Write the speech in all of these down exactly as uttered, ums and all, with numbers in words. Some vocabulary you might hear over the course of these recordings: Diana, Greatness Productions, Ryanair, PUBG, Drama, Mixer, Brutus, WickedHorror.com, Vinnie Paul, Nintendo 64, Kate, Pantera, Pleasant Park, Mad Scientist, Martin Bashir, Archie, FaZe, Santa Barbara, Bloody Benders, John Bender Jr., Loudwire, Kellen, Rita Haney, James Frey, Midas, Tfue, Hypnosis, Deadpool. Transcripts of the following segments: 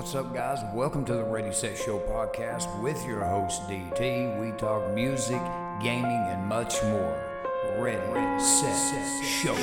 What's up, guys? Welcome to the Ready, Set, Show podcast with your host, D T. We talk music, gaming, and much more. Ready, Set, Show.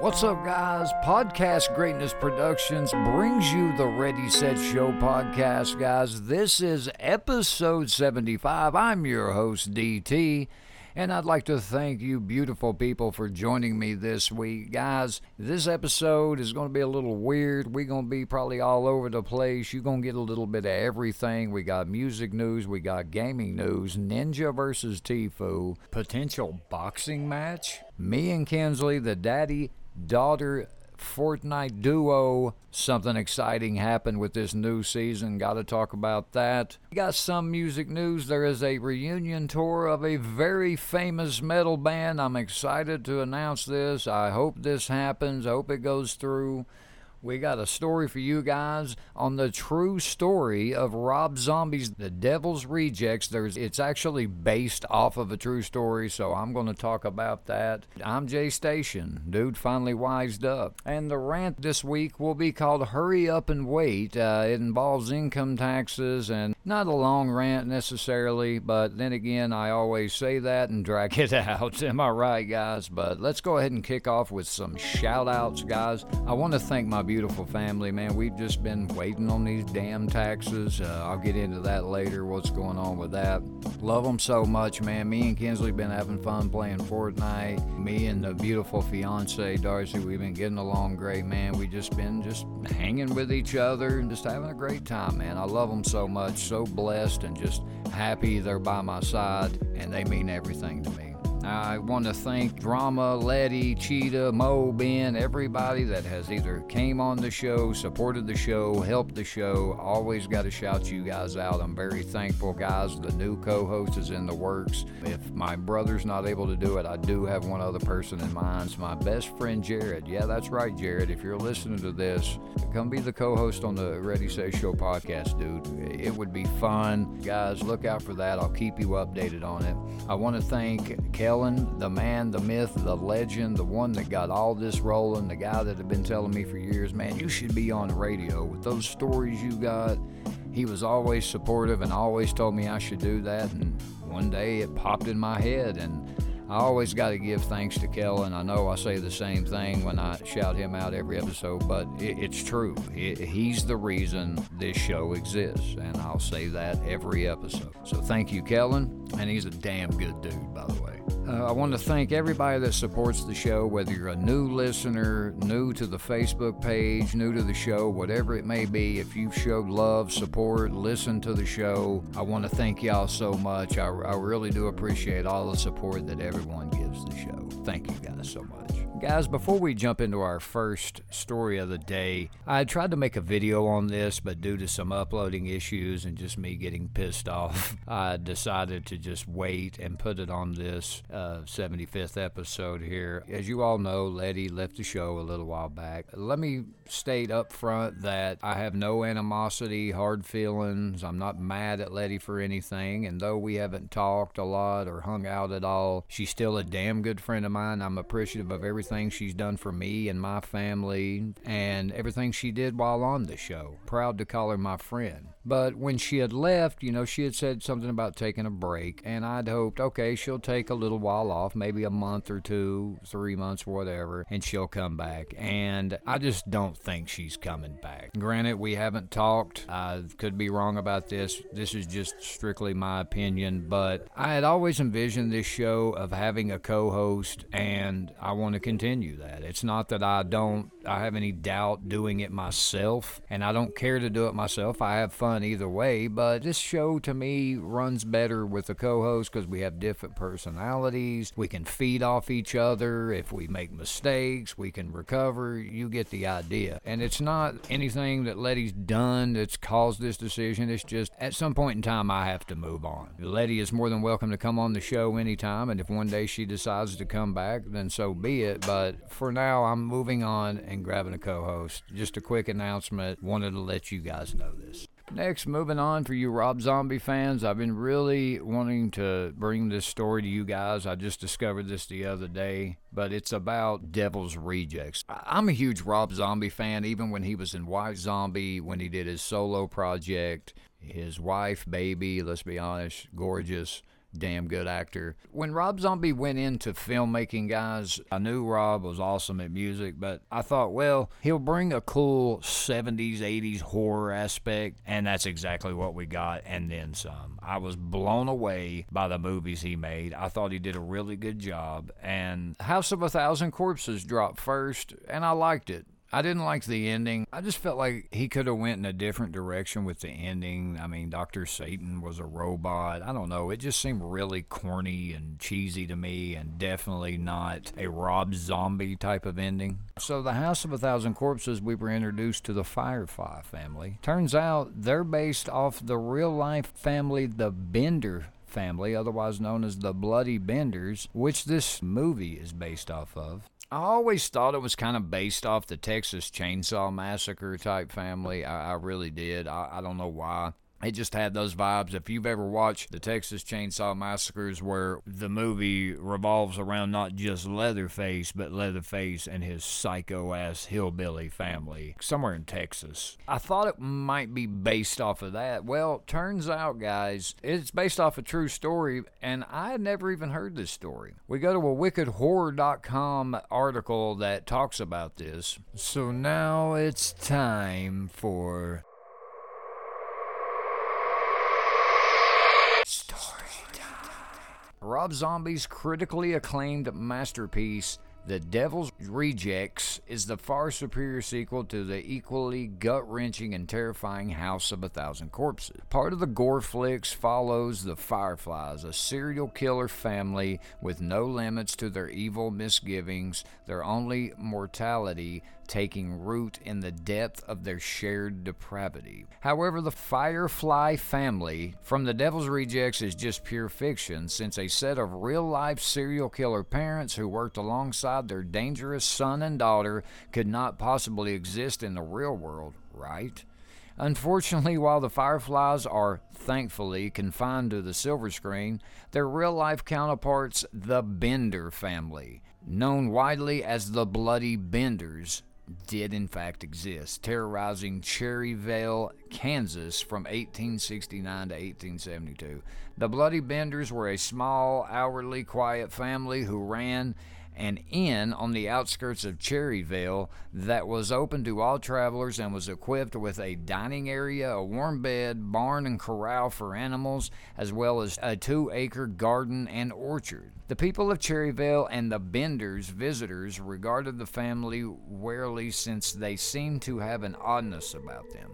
What's up, guys? Podcast Greatness Productions brings you the Ready, Set, Show podcast, guys. This is episode seventy-five. I'm your host, D T, and I'd like to thank you beautiful people for joining me this week. Guys, this episode is going to be a little weird. We're going to be probably all over the place. You're going to get a little bit of everything. We got music news. We got gaming news. Ninja versus Tfue. Potential boxing match. Me and Kinsley, the daddy-daughter Fortnite duo. Something exciting happened with this new season. Got to talk about that. We got some music news. There is a reunion tour of a very famous metal band. I'm excited to announce this. I hope this happens. I hope it goes through. We got a story for you guys on the true story of Rob Zombie's The Devil's Rejects. There's, it's actually based off of a true story, so I'm going to talk about that. I'm Jay Station. Dude finally wised up. And the rant this week will be called Hurry Up and Wait. Uh, it involves income taxes and not a long rant necessarily, but then again, I always say that and drag it out. Am I right, guys? But let's go ahead and kick off with some shout-outs, guys. I want to thank my beautiful family, man. We've just been waiting on these damn taxes. Uh, I'll get into that later, what's going on with that. Love them so much, man. Me and Kinsley been having fun playing Fortnite. Me and the beautiful fiance, Darcy, we've been getting along great, man. We've just been just hanging with each other and just having a great time, man. I love them so much. So blessed and just happy they're by my side, and they mean everything to me. I want to thank Drama, Letty, Cheetah, Mo, Ben, everybody that has either came on the show, supported the show, helped the show. Always got to shout you guys out. I'm very thankful, guys. The new co-host is in the works. If my brother's not able to do it, I do have one other person in mind. It's my best friend, Jared. Yeah, that's right, Jared. If you're listening to this, come be the co-host on the Ready, Say, Show podcast, dude. It would be fun. Guys, look out for that. I'll keep you updated on it. I want to thank Kellen, the man, the myth, the legend, the one that got all this rolling, the guy that had been telling me for years, man, you should be on the radio with those stories you got. He was always supportive and always told me I should do that, and one day it popped in my head, and I always got to give thanks to Kellen. I know I say the same thing when I shout him out every episode, but it, it's true. It, he's the reason this show exists, and I'll say that every episode. So thank you, Kellen, and he's a damn good dude, by the way. Uh, I want to thank everybody that supports the show, whether you're a new listener, new to the Facebook page, new to the show, whatever it may be. If you've showed love, support, listened to the show, I want to thank y'all so much. I, I really do appreciate all the support that everyone gives the show. Thank you guys so much. Guys, before we jump into our first story of the day, I tried to make a video on this, but due to some uploading issues and just me getting pissed off, I decided to just wait and put it on this uh, seventy-fifth episode here. As you all know, Letty left the show a little while back. Let me state up front that I have no animosity, hard feelings. I'm not mad at Letty for anything, and though we haven't talked a lot or hung out at all, she's still a damn good friend of mine. I'm appreciative of everything Things she's done for me and my family and everything she did while on the show. Proud to call her my friend. But when she had left, you know, she had said something about taking a break, and I'd hoped, okay, she'll take a little while off, maybe a month or two, three months, whatever, and she'll come back. And I just don't think she's coming back. Granted, we haven't talked. I could be wrong about this. This is just strictly my opinion, but I had always envisioned this show of having a co-host, and I want to continue that. It's not that I don't, I have any doubt doing it myself, and I don't care to do it myself. I have fun either way, but this show to me runs better with a co-host because we have different personalities. personalities. We can feed off each other. If we make mistakes, we can recover. You get the idea. And it's not anything that Letty's done that's caused this decision. It's just at some point in time, I have to move on. Letty is more than welcome to come on the show anytime. And if one day she decides to come back, then so be it. But for now, I'm moving on and grabbing a co-host. Just a quick announcement. Wanted to let you guys know this. Next, moving on for you Rob Zombie fans, I've been really wanting to bring this story to you guys. I just discovered this the other day, but it's about Devil's Rejects. I'm a huge Rob Zombie fan, even when he was in White Zombie, when he did his solo project, his wife, baby, let's be honest, gorgeous. Damn good actor. When Rob Zombie went into filmmaking, guys, I knew Rob was awesome at music, but I thought, well, he'll bring a cool seventies, eighties horror aspect, and that's exactly what we got, and then some. I was blown away by the movies he made. I thought he did a really good job, and House of a Thousand Corpses dropped first, and I liked it. I didn't like the ending. I just felt like he could have went in a different direction with the ending. I mean, Doctor Satan was a robot. I don't know. It just seemed really corny and cheesy to me and definitely not a Rob Zombie type of ending. So the House of a Thousand Corpses, we were introduced to the Firefly family. Turns out they're based off the real-life family, the Bender family, otherwise known as the Bloody Benders, which this movie is based off of. I always thought it was kind of based off the Texas Chainsaw Massacre type family. I, I really did. I, I don't know why. It just had those vibes. If you've ever watched the Texas Chainsaw Massacres, where the movie revolves around not just Leatherface, but Leatherface and his psycho-ass hillbilly family somewhere in Texas. I thought it might be based off of that. Well, turns out, guys, it's based off a true story, and I had never even heard this story. We go to a wicked horror dot com article that talks about this. So now it's time for... Rob Zombie's critically acclaimed masterpiece, The Devil's Rejects, is the far superior sequel to the equally gut-wrenching and terrifying House of a Thousand Corpses. Part of the gore flicks follows the Fireflies, a serial killer family with no limits to their evil misgivings, their only mortality taking root in the depth of their shared depravity. However, the Firefly family from The Devil's Rejects is just pure fiction, since a set of real-life serial killer parents who worked alongside their dangerous son and daughter could not possibly exist in the real world, right? Unfortunately, while the Fireflies are thankfully confined to the silver screen, their real-life counterparts, the Bender family, known widely as the Bloody Benders, did in fact exist, terrorizing Cherryvale, Kansas from eighteen sixty-nine to eighteen seventy-two. The Bloody Benders were a small, hourly, quiet family who ran an inn on the outskirts of Cherryvale that was open to all travelers and was equipped with a dining area, a warm bed, barn and corral for animals, as well as a two-acre garden and orchard. The people of Cherryvale and the Benders' visitors regarded the family warily since they seemed to have an oddness about them.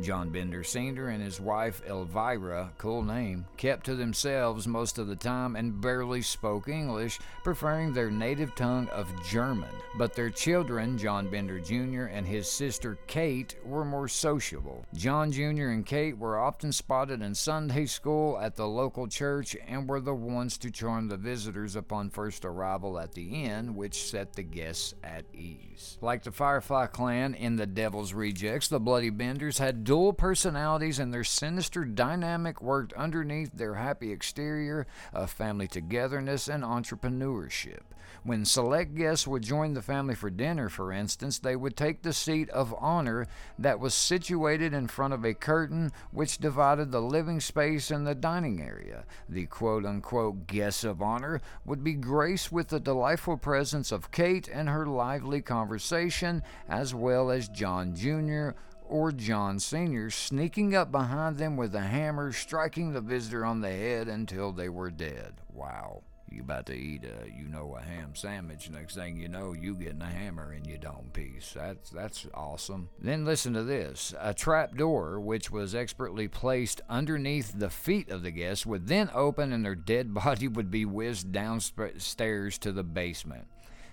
John Bender Senior and his wife Elvira, cool name, kept to themselves most of the time and barely spoke English, preferring their native tongue of German. But their children, John Bender Junior and his sister Kate, were more sociable. John Junior and Kate were often spotted in Sunday school at the local church and were the ones to charm the visitors upon first arrival at the inn, which set the guests at ease. Like the Firefly clan in The Devil's Rejects, the Bloody Benders had dual personalities, and their sinister dynamic worked underneath their happy exterior of family togetherness and entrepreneurship. When select guests would join the family for dinner, for instance, they would take the seat of honor that was situated in front of a curtain which divided the living space and the dining area. The quote-unquote guests of honor would be graced with the delightful presence of Kate and her lively conversation, as well as John Junior or John Senior sneaking up behind them with a hammer, striking the visitor on the head until they were dead. Wow. You about to eat a, you know, a ham sandwich. Next thing you know, you getting a hammer in your dome piece. That's, that's awesome. Then listen to this. A trap door, which was expertly placed underneath the feet of the guests, would then open and their dead body would be whisked downstairs to the basement,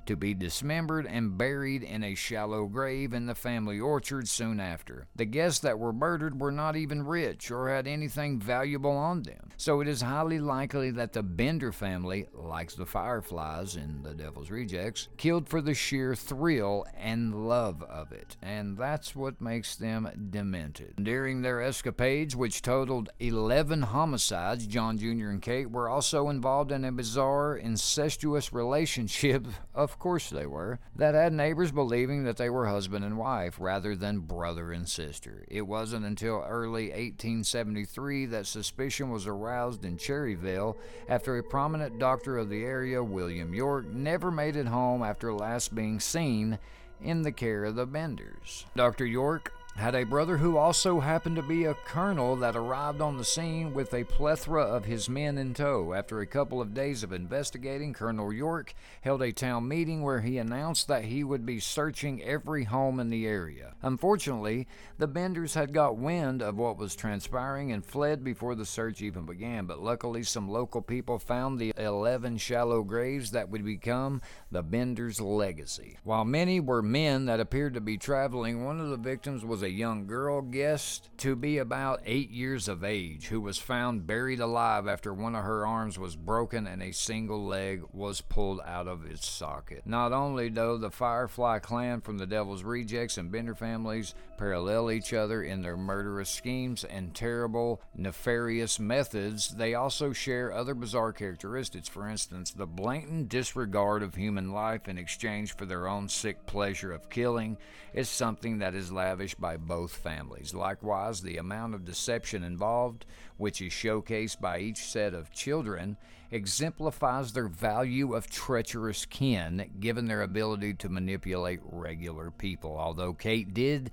to be dismembered and buried in a shallow grave in the family orchard soon after. The guests that were murdered were not even rich or had anything valuable on them, so it is highly likely that the Bender family, like the Fireflies in The Devil's Rejects, killed for the sheer thrill and love of it, and that's what makes them demented. During their escapades, which totaled eleven homicides, John Junior and Kate were also involved in a bizarre, incestuous relationship of Of course they were, that had neighbors believing that they were husband and wife rather than brother and sister. It wasn't until early eighteen seventy-three that suspicion was aroused in Cherryvale after a prominent doctor of the area, William York, never made it home after last being seen in the care of the Benders. Doctor York had a brother who also happened to be a colonel that arrived on the scene with a plethora of his men in tow. After a couple of days of investigating, Colonel York held a town meeting where he announced that he would be searching every home in the area. Unfortunately, the Benders had got wind of what was transpiring and fled before the search even began, but luckily some local people found the eleven shallow graves that would become the Benders' legacy. While many were men that appeared to be traveling, one of the victims was a young girl guessed to be about eight years of age who was found buried alive after one of her arms was broken and a single leg was pulled out of its socket. Not only though, the Firefly clan from the Devil's Rejects and Bender families parallel each other in their murderous schemes and terrible, nefarious methods, they also share other bizarre characteristics. For instance, the blatant disregard of human life in exchange for their own sick pleasure of killing is something that is lavished by both families. Likewise, the amount of deception involved, which is showcased by each set of children, exemplifies their value of treacherous kin, given their ability to manipulate regular people. Although Kate did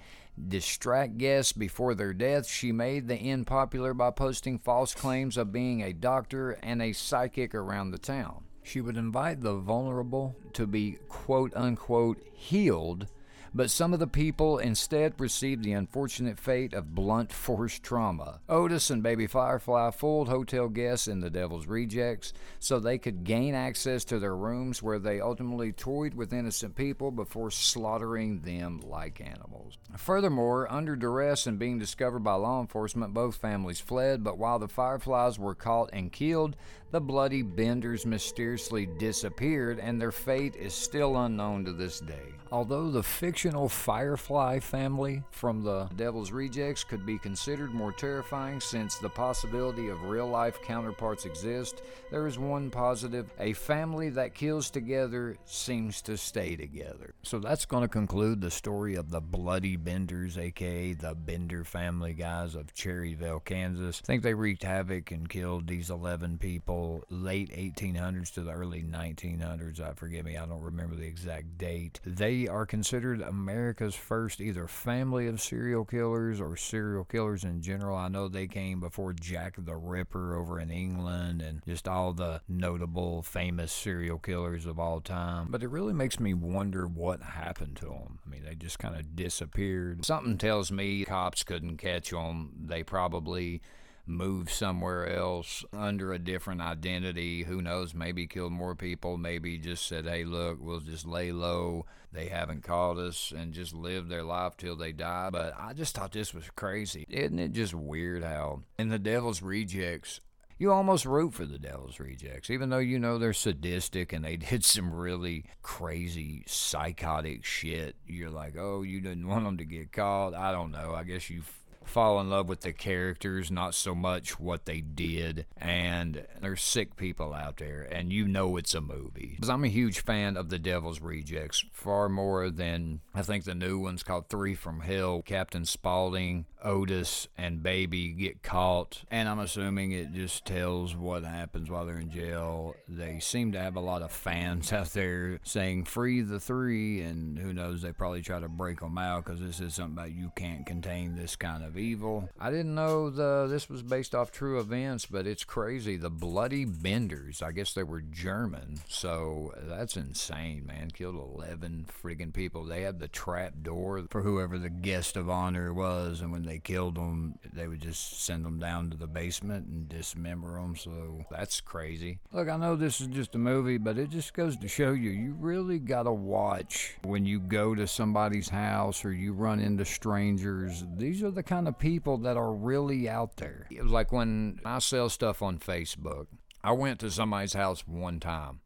distract guests before their death, she made the inn popular by posting false claims of being a doctor and a psychic around the town. She would invite the vulnerable to be quote-unquote healed, but some of the people instead received the unfortunate fate of blunt force trauma. Otis and Baby Firefly fooled hotel guests in The Devil's Rejects so they could gain access to their rooms, where they ultimately toyed with innocent people before slaughtering them like animals. Furthermore, under duress and being discovered by law enforcement, both families fled, but while the Fireflies were caught and killed, the Bloody Benders mysteriously disappeared, and their fate is still unknown to this day. Although the fiction Firefly family from The Devil's Rejects could be considered more terrifying since the possibility of real-life counterparts exist, there is one positive: a family that kills together seems to stay together. So that's going to conclude the story of the Bloody Benders, aka the Bender family guys of Cherryvale, Kansas. I think they wreaked havoc and killed these eleven people late eighteen hundreds to the early nineteen hundreds. I forgive me, I don't remember the exact date. They are considered America's first either family of serial killers or serial killers in general. I know they came before Jack the Ripper over in England and just all the notable famous serial killers of all time, but it really makes me wonder what happened to them. I mean, they just kind of disappeared. Something tells me cops couldn't catch them. They probably move somewhere else under a different identity. Who knows? Maybe killed more people. Maybe just said, hey, look, we'll just lay low. They haven't caught us, and just live their life till they die. But I just thought this was crazy. Isn't it just weird how in The Devil's Rejects, you almost root for the Devil's Rejects, even though you know they're sadistic and they did some really crazy, psychotic shit. You're like, oh, you didn't want them to get caught. I don't know. I guess you fall in love with the characters, not so much what they did. And there's sick people out there, and you know it's a movie. Because I'm a huge fan of The Devil's Rejects, far more than, I think the new one's called Three from Hell. Captain Spaulding, Otis, and Baby get caught, and I'm assuming it just tells what happens while they're in jail. They seem to have a lot of fans out there saying, free the three, and who knows, they probably try to break them out, because this is something about you can't contain this kind of of evil. I didn't know the, this was based off true events, but it's crazy. The Bloody Benders, I guess they were German, so that's insane, man. Killed eleven friggin' people. They had the trap door for whoever the guest of honor was, and when they killed them, they would just send them down to the basement and dismember them, so that's crazy. Look, I know this is just a movie, but it just goes to show you, you really gotta watch when you go to somebody's house or you run into strangers. These are the kind of people that are really out there. It was like when I sell stuff on Facebook, I went to somebody's house one time,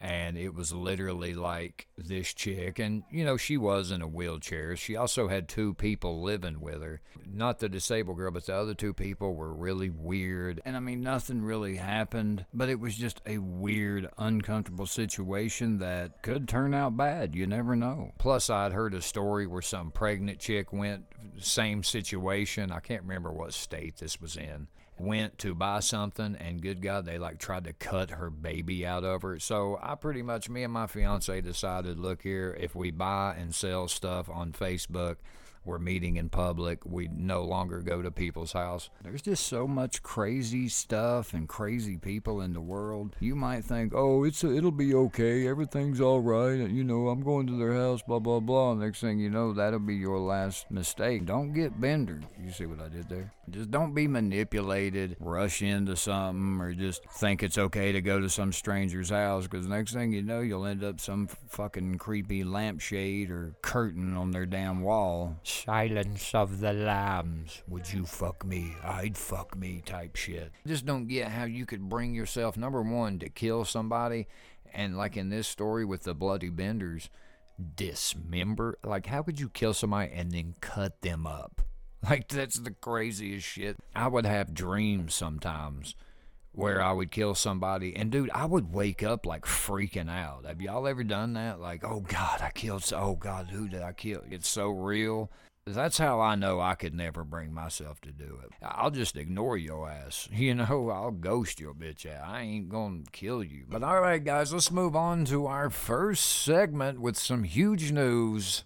and it was literally like this chick, and you know, she was in a wheelchair. She also had two people living with her, not the disabled girl, but the other two people were really weird. And I mean, nothing really happened, but it was just a weird, uncomfortable situation that could turn out bad. You never know. Plus, I'd heard a story where some pregnant chick went, same situation. I can't remember what state this was in. Went to buy something, and good God, they like tried to cut her baby out of her. So I pretty much, me and my fiance decided, look here, if we buy and sell stuff on Facebook, we're meeting in public. We no longer go to people's house. There's just so much crazy stuff and crazy people in the world. You might think, oh, it's a, it'll be okay. Everything's all right. You know, I'm going to their house, blah, blah, blah. Next thing you know, that'll be your last mistake. Don't get bendered. You see what I did there? Just don't be manipulated, rush into something, or just think it's okay to go to some stranger's house, because next thing you know, you'll end up some fucking creepy lampshade or curtain on their damn wall. Silence of the Lambs, would you fuck me, I'd fuck me type shit. Just don't get how you could bring yourself, number one, to kill somebody, and like in this story with the Bloody Benders, dismember. Like, how could you kill somebody and then cut them up? Like, that's the craziest shit. I would have dreams sometimes where I would kill somebody, and dude, I would wake up like freaking out. Have y'all ever done that? Like, oh God, I killed, oh God, who did I kill? It's so real. That's how I know I could never bring myself to do it. I'll just ignore your ass. You know, I'll ghost your bitch ass. I ain't gonna kill you. But all right, guys, let's move on to our first segment with some huge news.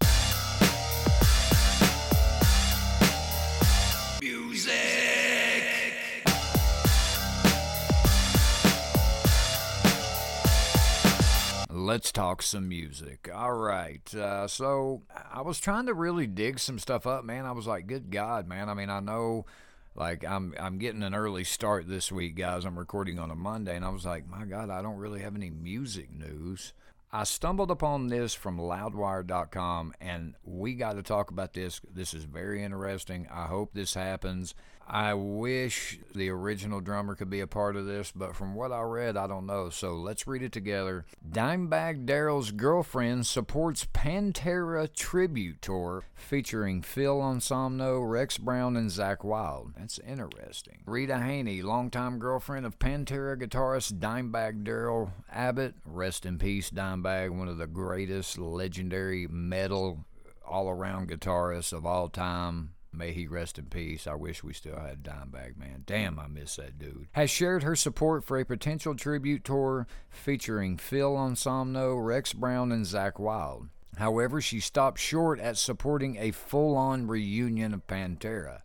Let's talk some music. All right. Uh, so I was trying to really dig some stuff up, man. I was like, good God, man. I mean, I know, like, I'm I'm getting an early start this week, guys. I'm recording on a Monday, and I was like, my God, I don't really have any music news. I stumbled upon this from loudwire dot com, and we got to talk about this. This is very interesting. I hope this happens. I wish the original drummer could be a part of this, but from what I read, I don't know. So let's read it together. Dimebag Daryl's girlfriend supports Pantera tribute tour featuring Phil Anselmo, Rex Brown, and Zach Wilde. That's interesting. Rita Haney, longtime girlfriend of Pantera guitarist Dimebag Daryl Abbott. Rest in peace, Dimebag, one of the greatest legendary metal all-around guitarists of all time. May he rest in peace. I wish we still had Dimebag, man. Damn, I miss that dude. Has shared her support for a potential tribute tour featuring Phil Anselmo, Rex Brown, and Zach Wilde. However, she stopped short at supporting a full-on reunion of Pantera.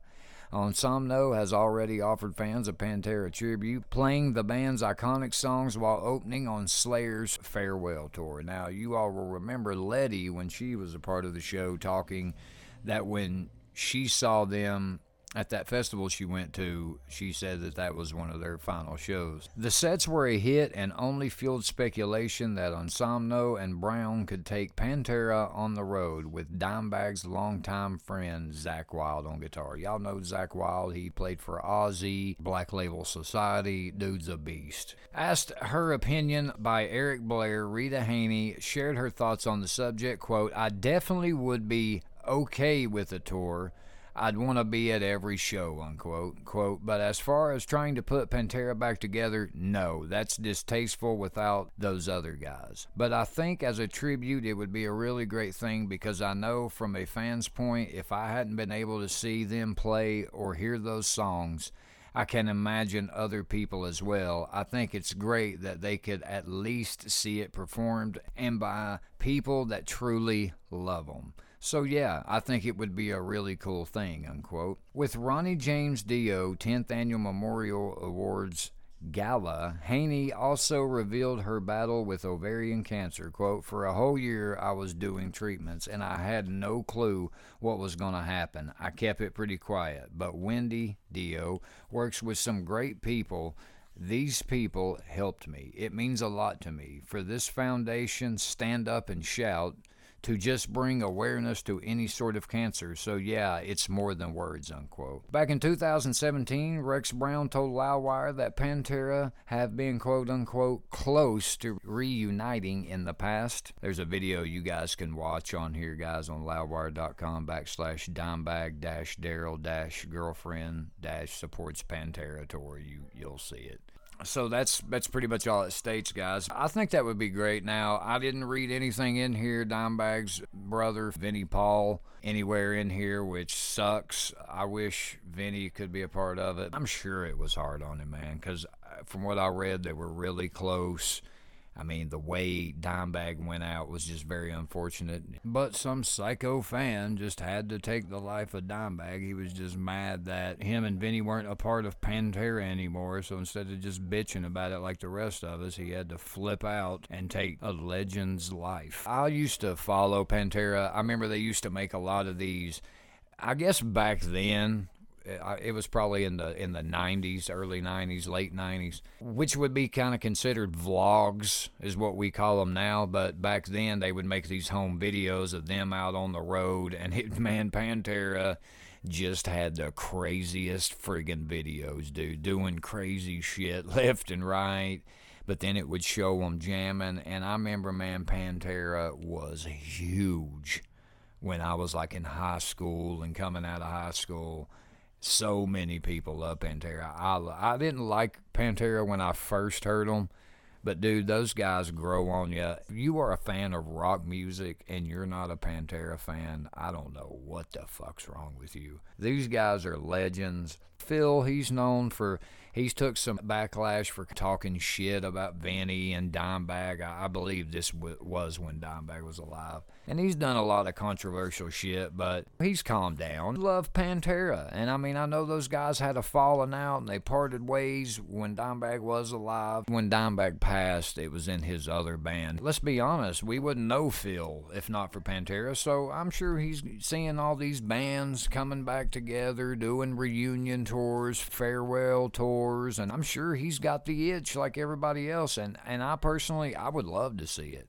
Anselmo has already offered fans a Pantera tribute, playing the band's iconic songs while opening on Slayer's farewell tour. Now, you all will remember Letty, when she was a part of the show, talking that when she saw them at that festival she went to, she said that that was one of their final shows. The sets were a hit and only fueled speculation that Anselmo and Brown could take Pantera on the road with Dimebag's longtime friend Zach Wilde on guitar. Y'all know Zach Wilde. He played for Ozzy, Black Label Society. Dude's a beast. Asked her opinion by Eric Blair, Rita Haney shared her thoughts on the subject, quote, I definitely would be okay with a tour. I'd want to be at every show, unquote, quote, but as far as trying to put Pantera back together, no, that's distasteful without those other guys. But I think as a tribute, it would be a really great thing, because I know from a fan's point, if I hadn't been able to see them play or hear those songs, I can imagine other people as well. I think it's great that they could at least see it performed and by people that truly love them. So yeah, I think it would be a really cool thing, unquote. With Ronnie James Dio tenth Annual Memorial Awards Gala, Haney also revealed her battle with ovarian cancer. Quote, for a whole year I was doing treatments and I had no clue what was going to happen. I kept it pretty quiet, but Wendy Dio works with some great people. These people helped me. It means a lot to me. For this foundation, stand up and shout to just bring awareness to any sort of cancer. So yeah, it's more than words, unquote. Back in two thousand seventeen, Rex Brown told Loudwire that Pantera have been, quote unquote, close to reuniting in the past. There's a video you guys can watch on here, guys, on loudwire.com backslash Dimebag dash Daryl dash girlfriend dash supports Pantera tour. You, you'll see it. So that's that's pretty much all it states, guys. I think that would be great. Now, I didn't read anything in here, Dimebag's brother, Vinnie Paul, anywhere in here, which sucks. I wish Vinnie could be a part of it. I'm sure it was hard on him, man, because from what I read, they were really close. I mean, the way Dimebag went out was just very unfortunate. But some psycho fan just had to take the life of Dimebag. He was just mad that him and Vinnie weren't a part of Pantera anymore. So instead of just bitching about it like the rest of us, he had to flip out and take a legend's life. I used to follow Pantera. I remember they used to make a lot of these. I guess back then, it was probably in the in the nineties, early nineties, late nineties, which would be kind of considered vlogs is what we call them now. But back then, they would make these home videos of them out on the road. And it, man, Pantera just had the craziest friggin' videos, dude, doing crazy shit left and right. But then it would show them jamming. And I remember, man, Pantera was huge when I was like in high school and coming out of high school. So many people love Pantera. I, I didn't like Pantera when I first heard them, but dude, those guys grow on you. If you are a fan of rock music and you're not a Pantera fan, I don't know what the fuck's wrong with you. These guys are legends. Phil, he's known for, he's took some backlash for talking shit about Vinnie and Dimebag. I, I believe this w- was when Dimebag was alive. And he's done a lot of controversial shit, but he's calmed down. Love Pantera. And I mean, I know those guys had a falling out and they parted ways when Dimebag was alive. When Dimebag passed, it was in his other band. Let's be honest, we wouldn't know Phil if not for Pantera. So I'm sure he's seeing all these bands coming back together, doing reunion tours. Tours, farewell tours, and I'm sure he's got the itch like everybody else, and, and I personally, I would love to see it.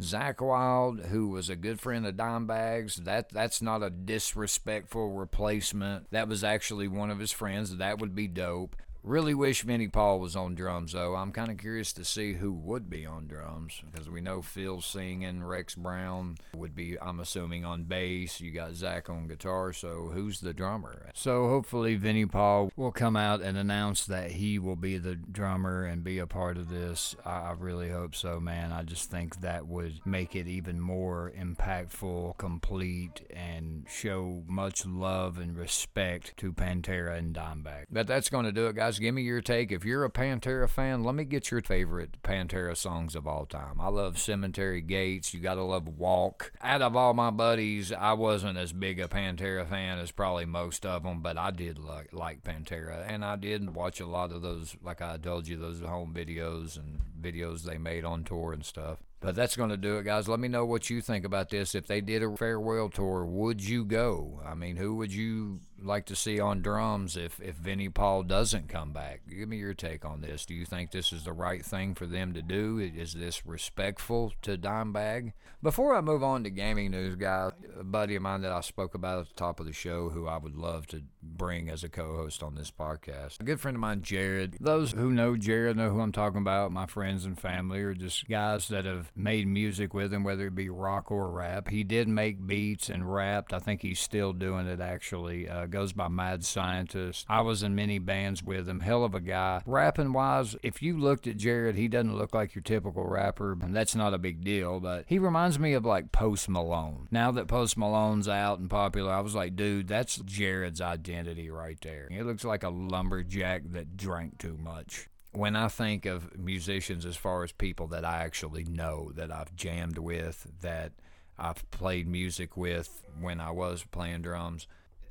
Zach Wilde, who was a good friend of Dimebag's, that, that's not a disrespectful replacement. That was actually one of his friends. That would be dope. Really wish Vinnie Paul was on drums, though. I'm kind of curious to see who would be on drums, because we know Phil singing, Rex Brown would be, I'm assuming, on bass. You got Zach on guitar, so who's the drummer? So hopefully Vinnie Paul will come out and announce that he will be the drummer and be a part of this. I really hope so, man. I just think that would make it even more impactful, complete, and show much love and respect to Pantera and Dimebag. But that's going to do it, guys. Give me your take. If you're a Pantera fan, let me get your favorite Pantera songs of all time. I love Cemetery Gates. You gotta love Walk. Out of all my buddies, I wasn't as big a Pantera fan as probably most of them, but I did like, like Pantera, and I did watch a lot of those, like I told you, those home videos and videos they made on tour and stuff. But that's going to do it, guys. Let me know what you think about this. If they did a farewell tour, would you go? I mean, who would you like to see on drums if, if Vinnie Paul doesn't come back? Give me your take on this. Do you think this is the right thing for them to do? Is this respectful to Dimebag? Before I move on to gaming news, guys, a buddy of mine that I spoke about at the top of the show who I would love to bring as a co-host on this podcast, a good friend of mine, Jared. Those who know Jared know who I'm talking about. My friends and family are just guys that have made music with him, whether it be rock or rap. He did make beats and rapped. I think he's still doing it, actually. Uh, goes by Mad Scientist. I was in many bands with him. Hell of a guy. Rapping-wise, if you looked at Jared, he doesn't look like your typical rapper. And that's not a big deal, but he reminds me of, like, Post Malone. Now that Post Malone's out and popular, I was like, dude, that's Jared's identity right there. He looks like a lumberjack that drank too much. When I think of musicians as far as people that I actually know, that I've jammed with, that I've played music with when I was playing drums.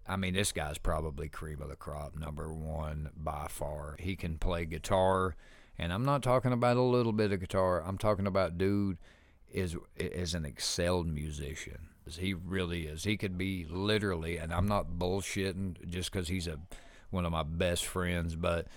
I mean, this guy's probably cream of the crop, number one by far. He can play guitar, and I'm not talking about a little bit of guitar. I'm talking about dude is is an excelled musician. He really is. He could be literally, and I'm not bullshitting just because he's a one of my best friends, but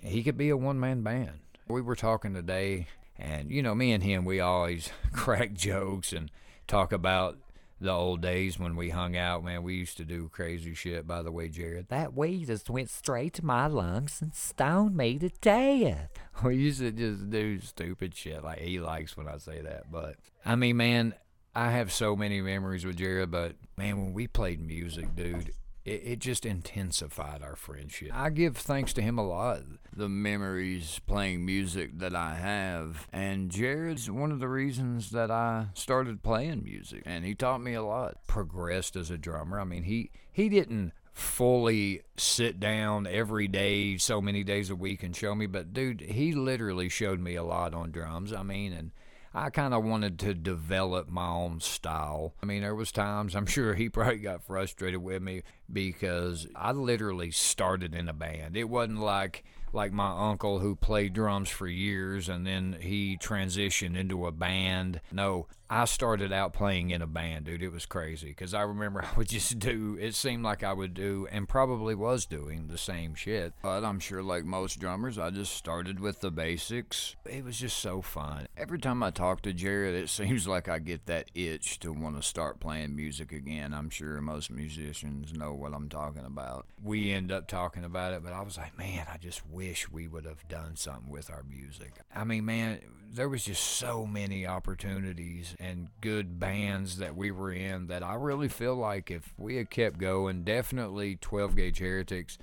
he could be a one-man band. We were talking today, and, you know, me and him, we always crack jokes and talk about the old days when we hung out, man. We used to do crazy shit. By the way, Jared, that weed just went straight to my lungs and stoned me to death. We used to just do stupid shit. Like, he likes when I say that. But, I mean, man, I have so many memories with Jared, but, man, when we played music, dude, it, it just intensified our friendship. I give thanks to him a lot. The memories playing music that I have, and Jared's one of the reasons that I started playing music, and he taught me a lot. Progressed as a drummer. I mean, he, he didn't fully sit down every day, so many days a week, and show me, but, dude, he literally showed me a lot on drums. I mean, and I kind of wanted to develop my own style. I mean, there was times I'm sure he probably got frustrated with me because I literally started in a band. It wasn't like like my uncle who played drums for years and then he transitioned into a band. No, I started out playing in a band, dude. It was crazy because I remember I would just do, it seemed like I would do and probably was doing the same shit. But I'm sure like most drummers, I just started with the basics. It was just so fun. Every time I talk to Jared, it seems like I get that itch to want to start playing music again. I'm sure most musicians know what I'm talking about. We end up talking about it, but I was like, man, I just wish we would have done something with our music. I mean, man, there was just so many opportunities and good bands that we were in that I really feel like if we had kept going, definitely twelve gauge Heretics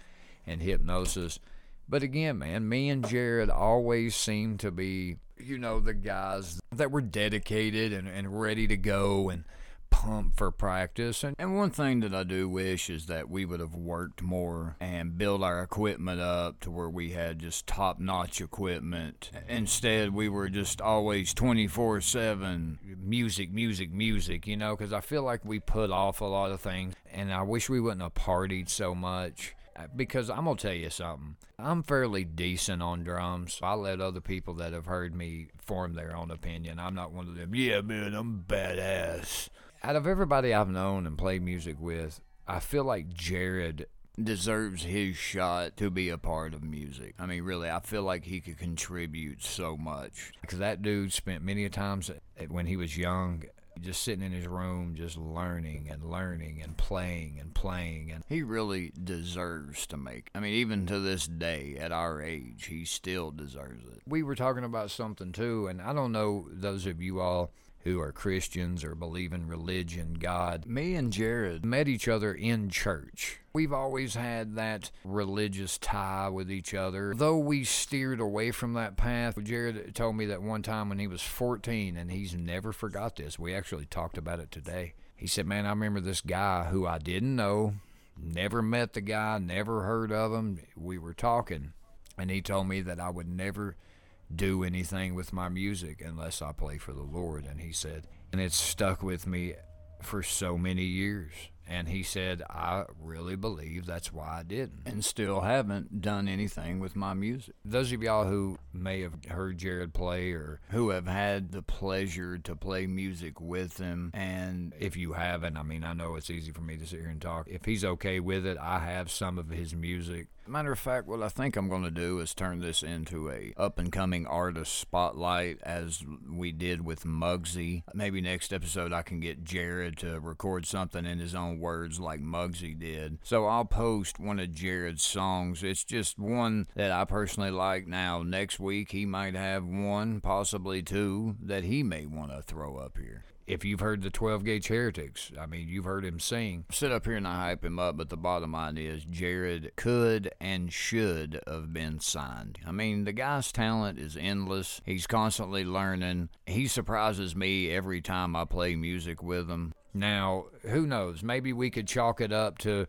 and Hypnosis. But again, man, me and Jared always seemed to be, you know, the guys that were dedicated and, and ready to go and pumped for practice. And, and one thing that I do wish is that we would have worked more and built our equipment up to where we had just top-notch equipment. Instead, we were just always twenty-four seven music, music, music, you know, because I feel like we put off a lot of things, and I wish we wouldn't have partied so much. Because I'm going to tell you something. I'm fairly decent on drums. I let other people that have heard me form their own opinion. I'm not one of them, yeah, man, I'm badass. Out of everybody I've known and played music with, I feel like Jared deserves his shot to be a part of music. I mean, really, I feel like he could contribute so much. Because that dude spent many times when he was young just sitting in his room, just learning and learning and playing and playing. And he really deserves to make, I mean, even to this day at our age, he still deserves it. We were talking about something too, and I don't know those of you all who are Christians or believe in religion, God. Me and Jared met each other in church. We've always had that religious tie with each other. Though we steered away from that path, Jared told me that one time when he was fourteen, and he's never forgot this. We actually talked about it today. He said, man, I remember this guy who I didn't know, never met the guy, never heard of him. We were talking, and he told me that I would never do anything with my music unless I play for the Lord. And he said, and it's stuck with me for so many years. And he said, I really believe that's why I didn't and still haven't done anything with my music. Those of y'all who may have heard Jared play or who have had the pleasure to play music with him, and if you haven't, I mean, I know it's easy for me to sit here and talk. If he's okay with it, I have some of his music. Matter of fact, what I think I'm going to do is turn this into a up-and-coming artist spotlight as we did with Muggsy. Maybe next episode I can get Jared to record something in his own words like Muggsy did. So I'll post one of Jared's songs. It's just one that I personally like. Now, next week he might have one, possibly two, that he may want to throw up here. If you've heard the twelve gauge Heretics, I mean, you've heard him sing. Sit up here and I hype him up, but the bottom line is Jared could and should have been signed. I mean, the guy's talent is endless. He's constantly learning. He surprises me every time I play music with him. Now, who knows? Maybe we could chalk it up to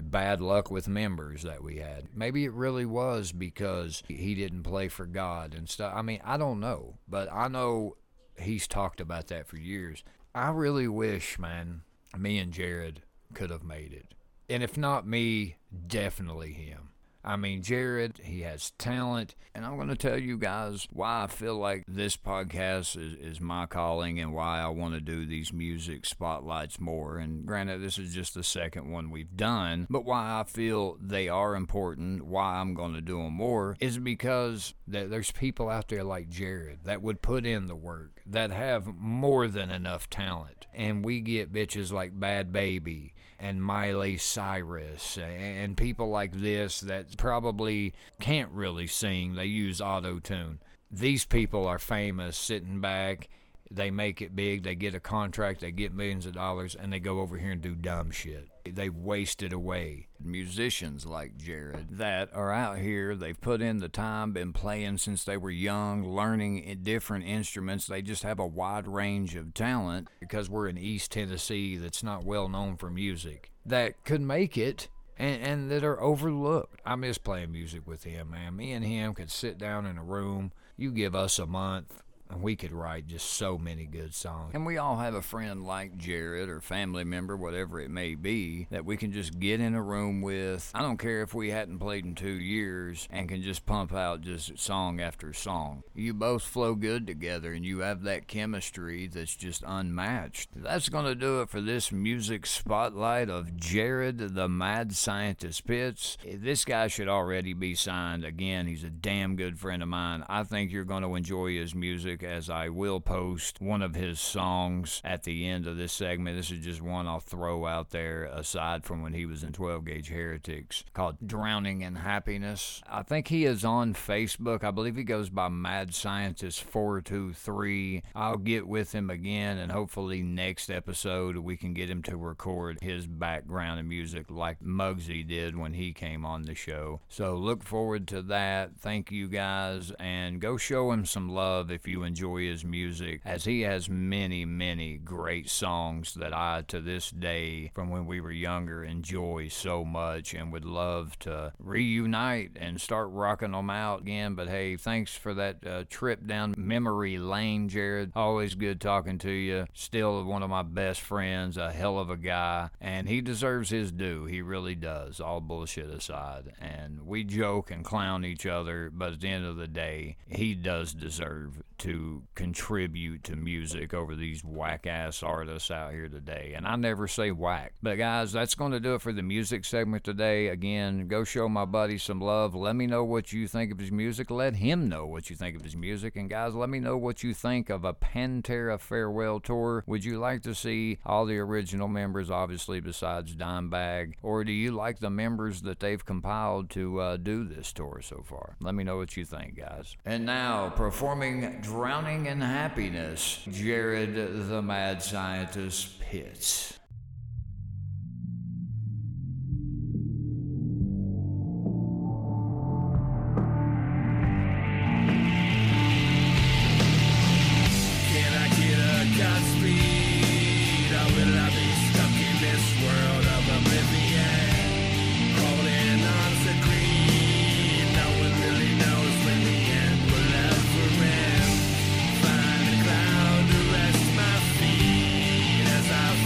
bad luck with members that we had. Maybe it really was because he didn't play for God and stuff. I mean, I don't know, but I know he's talked about that for years. I really wish, man, me and Jared could have made it. And if not me, definitely him. I mean, Jared, he has talent, and I'm going to tell you guys why I feel like this podcast is, is my calling and why I want to do these music spotlights more. And granted, this is just the second one we've done, but why I feel they are important, why I'm going to do them more, is because th- there's people out there like Jared that would put in the work, that have more than enough talent. And we get bitches like Bad Baby and Miley Cyrus and people like this that probably can't really sing. They use auto-tune. These people are famous sitting back. They make it big. They get a contract. They get millions of dollars, and they go over here and do dumb shit. They wasted away. Musicians like Jared that are out here, they've put in the time, been playing since they were young, learning different instruments. They just have a wide range of talent because we're in East Tennessee that's not well known for music, that could make it and, and that are overlooked. I miss playing music with him, man. Me and him could sit down in a room. You give us a month, and we could write just so many good songs. And we all have a friend like Jared or family member, whatever it may be, that we can just get in a room with. I don't care if we hadn't played in two years and can just pump out just song after song. You both flow good together and you have that chemistry that's just unmatched. That's going to do it for this music spotlight of Jared the Mad Scientist Pitts. This guy should already be signed. Again, he's a damn good friend of mine. I think you're going to enjoy his music, as I will post one of his songs at the end of this segment. This is just one I'll throw out there aside from when he was in twelve gauge Heretics, called Drowning in Happiness. I think he is on Facebook. I believe he goes by Mad Scientist four two three. I'll get with him again, and hopefully next episode we can get him to record his background and music like Muggsy did when he came on the show. So look forward to that. Thank you guys, and go show him some love if you enjoy his music, as he has many, many great songs that I, to this day, from when we were younger, enjoy so much and would love to reunite and start rocking them out again. But hey, thanks for that uh, trip down memory lane, Jared. Always good talking to you. Still one of my best friends, a hell of a guy, and he deserves his due. He really does, all bullshit aside. And we joke and clown each other, but at the end of the day, he does deserve to contribute to music over these whack-ass artists out here today. And I never say whack. But guys, that's going to do it for the music segment today. Again, go show my buddy some love. Let me know what you think of his music. Let him know what you think of his music. And guys, let me know what you think of a Pantera farewell tour. Would you like to see all the original members, obviously, besides Dimebag? Or do you like the members that they've compiled to uh, do this tour so far? Let me know what you think, guys. And now, performing Drowning in Happiness, Jared the Mad Scientist Pitts.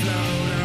No, no.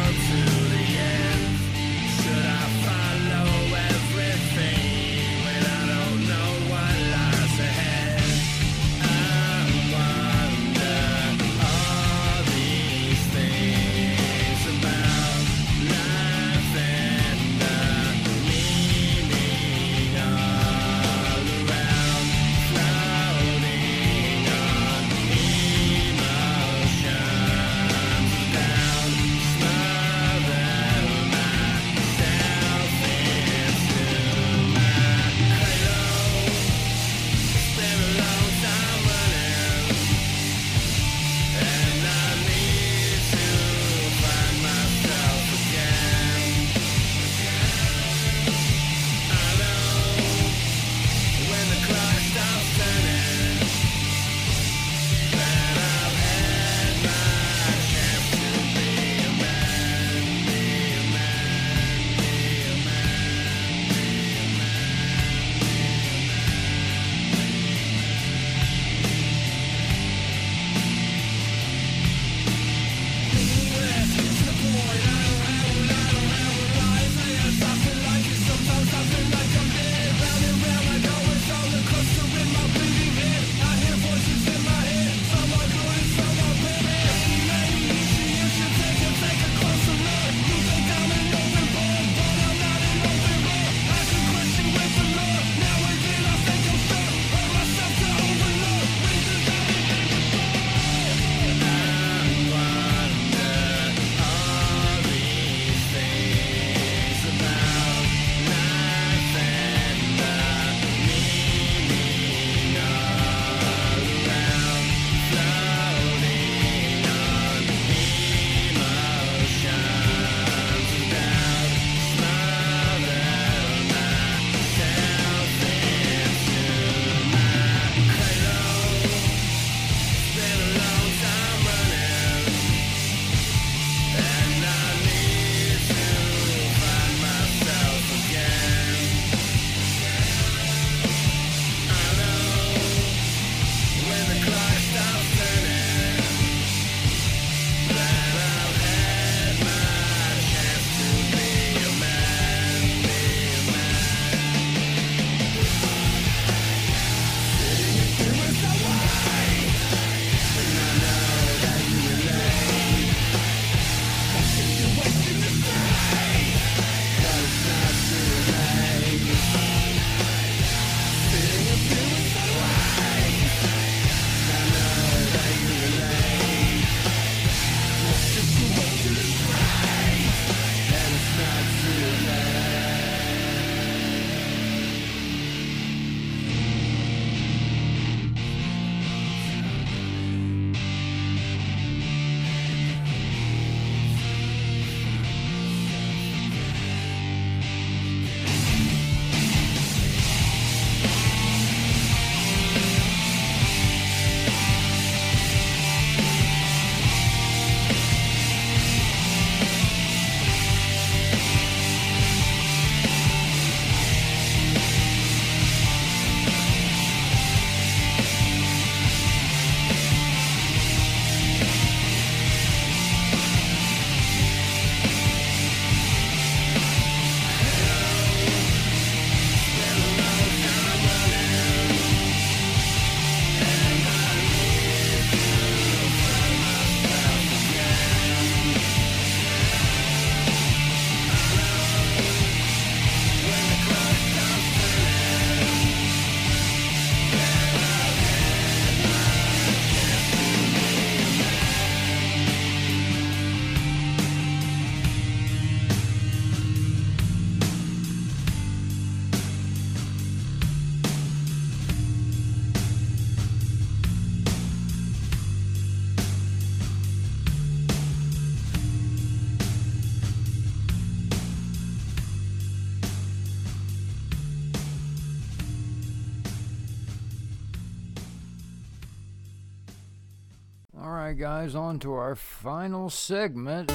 All right, guys, on to our final segment.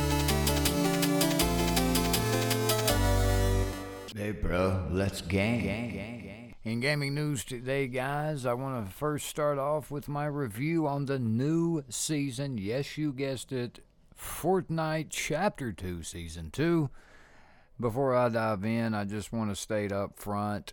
Hey, bro, let's gang. gang, gang, gang. In gaming news today, guys, I want to first start off with my review on the new season. Yes, you guessed it, Fortnite Chapter two, Season two. Before I dive in, I just want to state up front,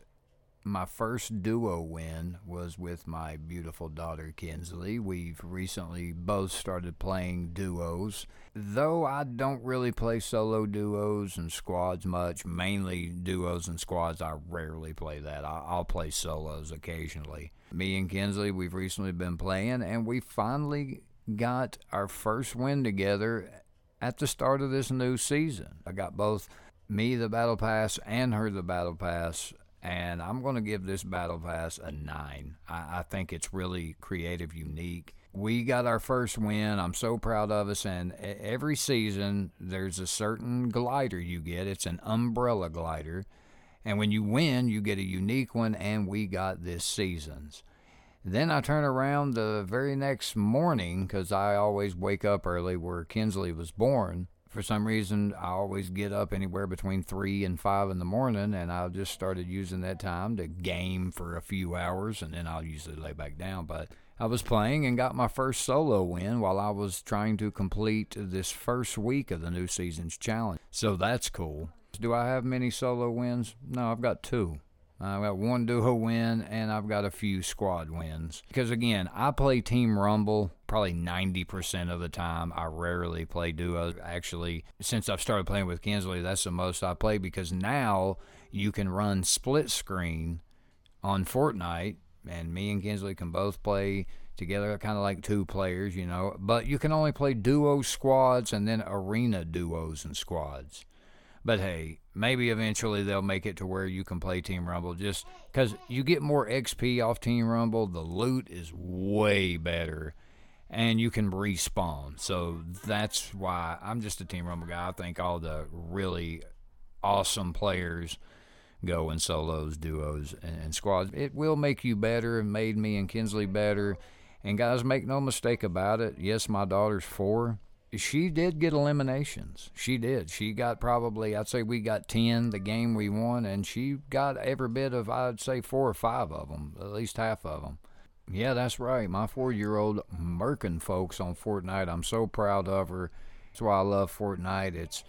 my first duo win was with my beautiful daughter, Kinsley. We've recently both started playing duos. Though I don't really play solo duos and squads much, mainly duos and squads, I rarely play that. I'll play solos occasionally. Me and Kinsley, we've recently been playing, and we finally got our first win together at the start of this new season. I got both me the Battle Pass and her the Battle Pass, and I'm going to give this Battle Pass a nine. I, I think it's really creative, unique. We got our first win. I'm so proud of us. And every season, there's a certain glider you get. It's an umbrella glider. And when you win, you get a unique one, and we got this season's. Then I turn around the very next morning, because I always wake up early where Kinsley was born. For some reason, I always get up anywhere between three and five in the morning, and I just started using that time to game for a few hours, and then I'll usually lay back down. But I was playing and got my first solo win while I was trying to complete this first week of the new season's challenge. So that's cool. Do I have many solo wins? No, I've got two. I've got one duo win, and I've got a few squad wins. Because, again, I play Team Rumble probably ninety percent of the time. I rarely play duos. Actually, since I've started playing with Kinsley, that's the most I play, because now you can run split screen on Fortnite, and me and Kinsley can both play together, kind of like two players, you know. But you can only play duo squads and then arena duos and squads. But, hey, maybe eventually they'll make it to where you can play Team Rumble, just because you get more X P off Team Rumble. The loot is way better, and you can respawn. So that's why I'm just a Team Rumble guy. I think all the really awesome players go in solos, duos, and, and squads. It will make you better, and made me and Kinsley better. And, guys, make no mistake about it, yes, my daughter's four. She did get eliminations. She did. She got probably, I'd say we got ten the game we won, and she got every bit of, I'd say, four or five of them, at least half of them. Yeah, that's right. My four-year-old murking folks on Fortnite. I'm so proud of her. That's why I love Fortnite. It's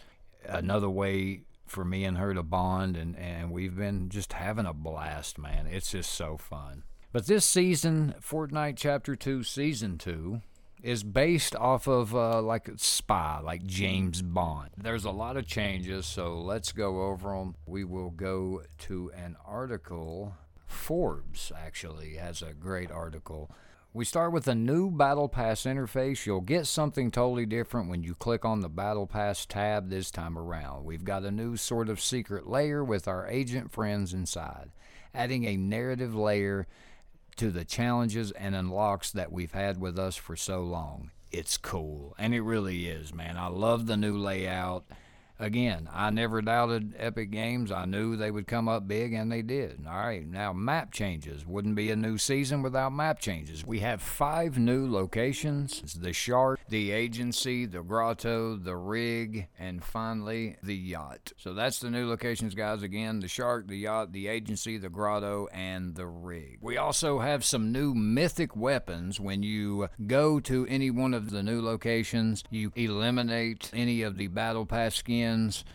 another way for me and her to bond, and, and we've been just having a blast, man. It's just so fun. But this season, Fortnite Chapter two, Season two, is based off of uh, like Spy, like James Bond. There's a lot of changes, so let's go over them. We will go to an article. Forbes actually has a great article. We start with a new Battle Pass interface. You'll get something totally different when you click on the Battle Pass tab this time around. We've got a new sort of secret layer with our agent friends inside, adding a narrative layer to the challenges and unlocks that we've had with us for so long. It's cool, and it really is, man. I love the new layout. Again, I never doubted Epic Games. I knew they would come up big, and they did. All right, now map changes. Wouldn't be a new season without map changes. We have five new locations. It's the Shark, the Agency, the Grotto, the Rig, and finally, the Yacht. So that's the new locations, guys. Again, the Shark, the Yacht, the Agency, the Grotto, and the Rig. We also have some new mythic weapons. When you go to any one of the new locations, you eliminate any of the Battle Pass skins.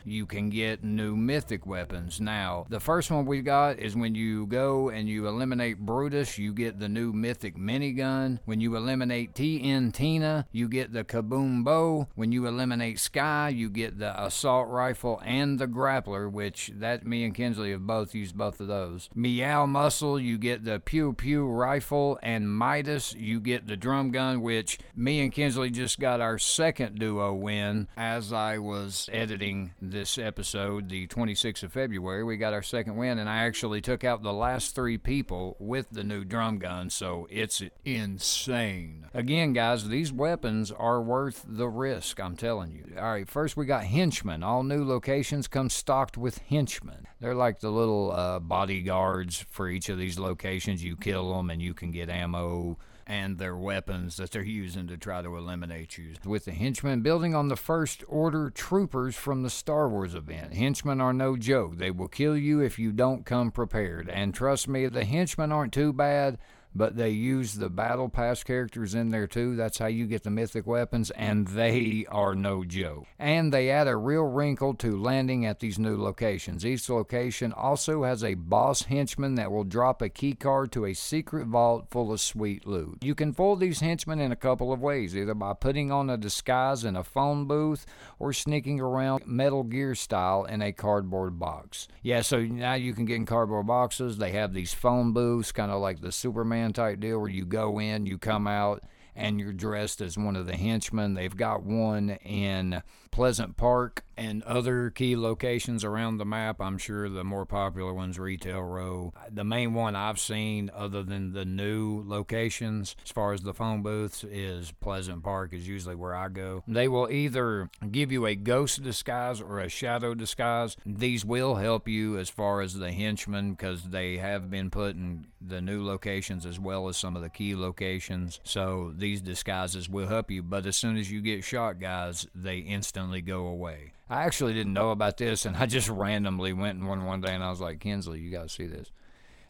You can get new mythic weapons. Now, the first one we got is when you go and you eliminate Brutus, you get the new mythic minigun. When you eliminate T N Tina, you get the Kaboom Bow. When you eliminate Sky, you get the assault rifle and the grappler, which that me and Kinsley have both used both of those. Meow Muscle, you get the Pew Pew rifle, and Midas, you get the drum gun, which me and Kinsley just got our second duo win as I was editing editing this episode, the twenty-sixth of February, we got our second win, and I actually took out the last three people with the new drum gun, so it's insane. Again, guys, these weapons are worth the risk, I'm telling you. All right, first we got henchmen. All new locations come stocked with henchmen. They're like the little uh, bodyguards for each of these locations. You kill them, and you can get ammo and their weapons that they're using to try to eliminate you. With the henchmen, building on the First Order troopers from the Star Wars event, henchmen are no joke. They will kill you if you don't come prepared. And trust me, the henchmen aren't too bad, but they use the Battle Pass characters in there too. That's how you get the mythic weapons, and they are no joke. And they add a real wrinkle to landing at these new locations. Each location also has a boss henchman that will drop a key card to a secret vault full of sweet loot. You can fool these henchmen in a couple of ways, either by putting on a disguise in a phone booth or sneaking around Metal Gear style in a cardboard box. Yeah, so now you can get in cardboard boxes. They have these phone booths, kind of like the Superman type deal, where you go in, you come out, and you're dressed as one of the henchmen. They've got one in Pleasant Park and other key locations around the map. I'm sure the more popular ones, Retail Row. The main one I've seen, other than the new locations, as far as the phone booths, is Pleasant Park is usually where I go. They will either give you a ghost disguise or a shadow disguise. These will help you as far as the henchmen, because they have been put in the new locations as well as some of the key locations. So these disguises will help you, but as soon as you get shot, guys, they instantly go away. I actually didn't know about this, and I just randomly went in one one day, and I was like, Kinsley, you gotta see this.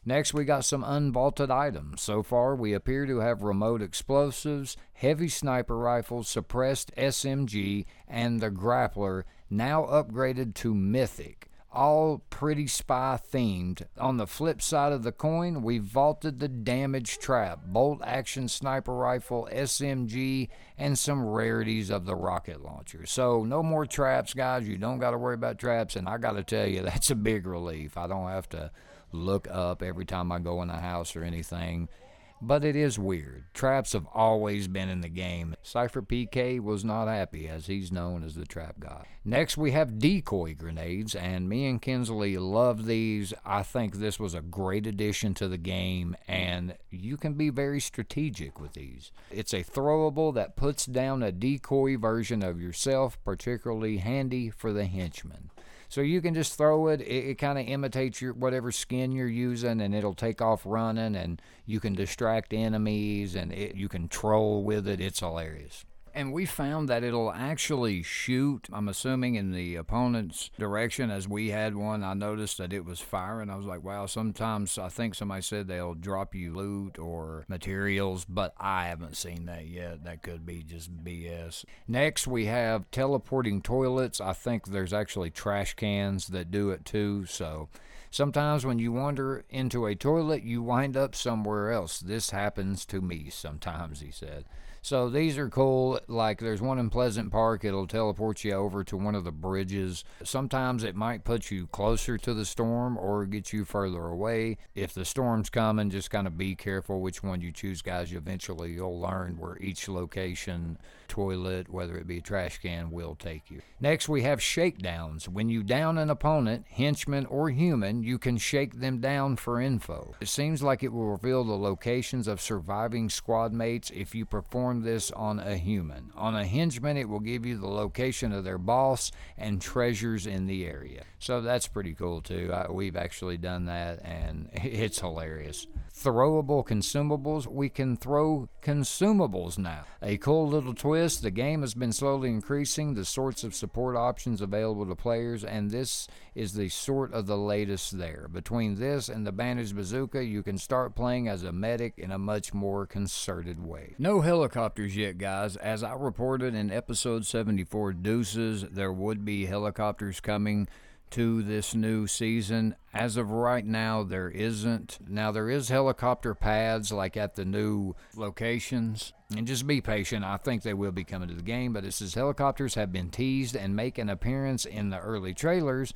Next, we got some unvaulted items. So far, we appear to have remote explosives, heavy sniper rifles, suppressed S M G, and the grappler, now upgraded to mythic. All pretty spy themed. On the flip side of the coin, we vaulted the damage trap, bolt action sniper rifle, S M G, and some rarities of the rocket launcher. So no more traps, guys. You don't got to worry about traps, and I got to tell you, that's a big relief. I don't have to look up every time I go in a house or anything. But it is weird. Traps have always been in the game. Cypher P K was not happy, as he's known as the trap guy. Next, we have decoy grenades, and me and Kinsley love these. I think this was a great addition to the game, and you can be very strategic with these. It's a throwable that puts down a decoy version of yourself, particularly handy for the henchmen. So you can just throw it, it, it kind of imitates your whatever skin you're using, and it'll take off running, and you can distract enemies, and it, you can troll with it. It's hilarious. And we found that it'll actually shoot, I'm assuming, in the opponent's direction. As we had one, I noticed that it was firing. I was like, wow, sometimes I think somebody said they'll drop you loot or materials, but I haven't seen that yet. That could be just B S. Next, we have teleporting toilets. I think there's actually trash cans that do it too, so sometimes when you wander into a toilet, you wind up somewhere else. This happens to me sometimes, he said. So these are cool. Like, there's one in Pleasant Park. It'll teleport you over to one of the bridges. Sometimes it might put you closer to the storm or get you further away. If the storm's coming, just kind of be careful which one you choose, guys. Eventually, you'll learn where each location, toilet, whether it be a trash can, will take you. Next, we have shakedowns. When you down an opponent, henchman or human, you can shake them down for info. It seems like it will reveal the locations of surviving squad mates if you perform this on a human. On a henchman, it will give you the location of their boss and treasures in the area. So that's pretty cool, too. I, we've actually done that, and it's hilarious. Throwable consumables. We can throw consumables now. A cool little twist. The game has been slowly increasing the sorts of support options available to players, and this is the sort of the latest there. Between this and the bandage bazooka, you can start playing as a medic in a much more concerted way. No helicopters yet, guys. As I reported in episode seventy-four, Deuces, there would be helicopters coming to this new season. As of right now, there isn't. Now, there is helicopter pads, like at the new locations. And just be patient. I think they will be coming to the game. But it says helicopters have been teased and make an appearance in the early trailers,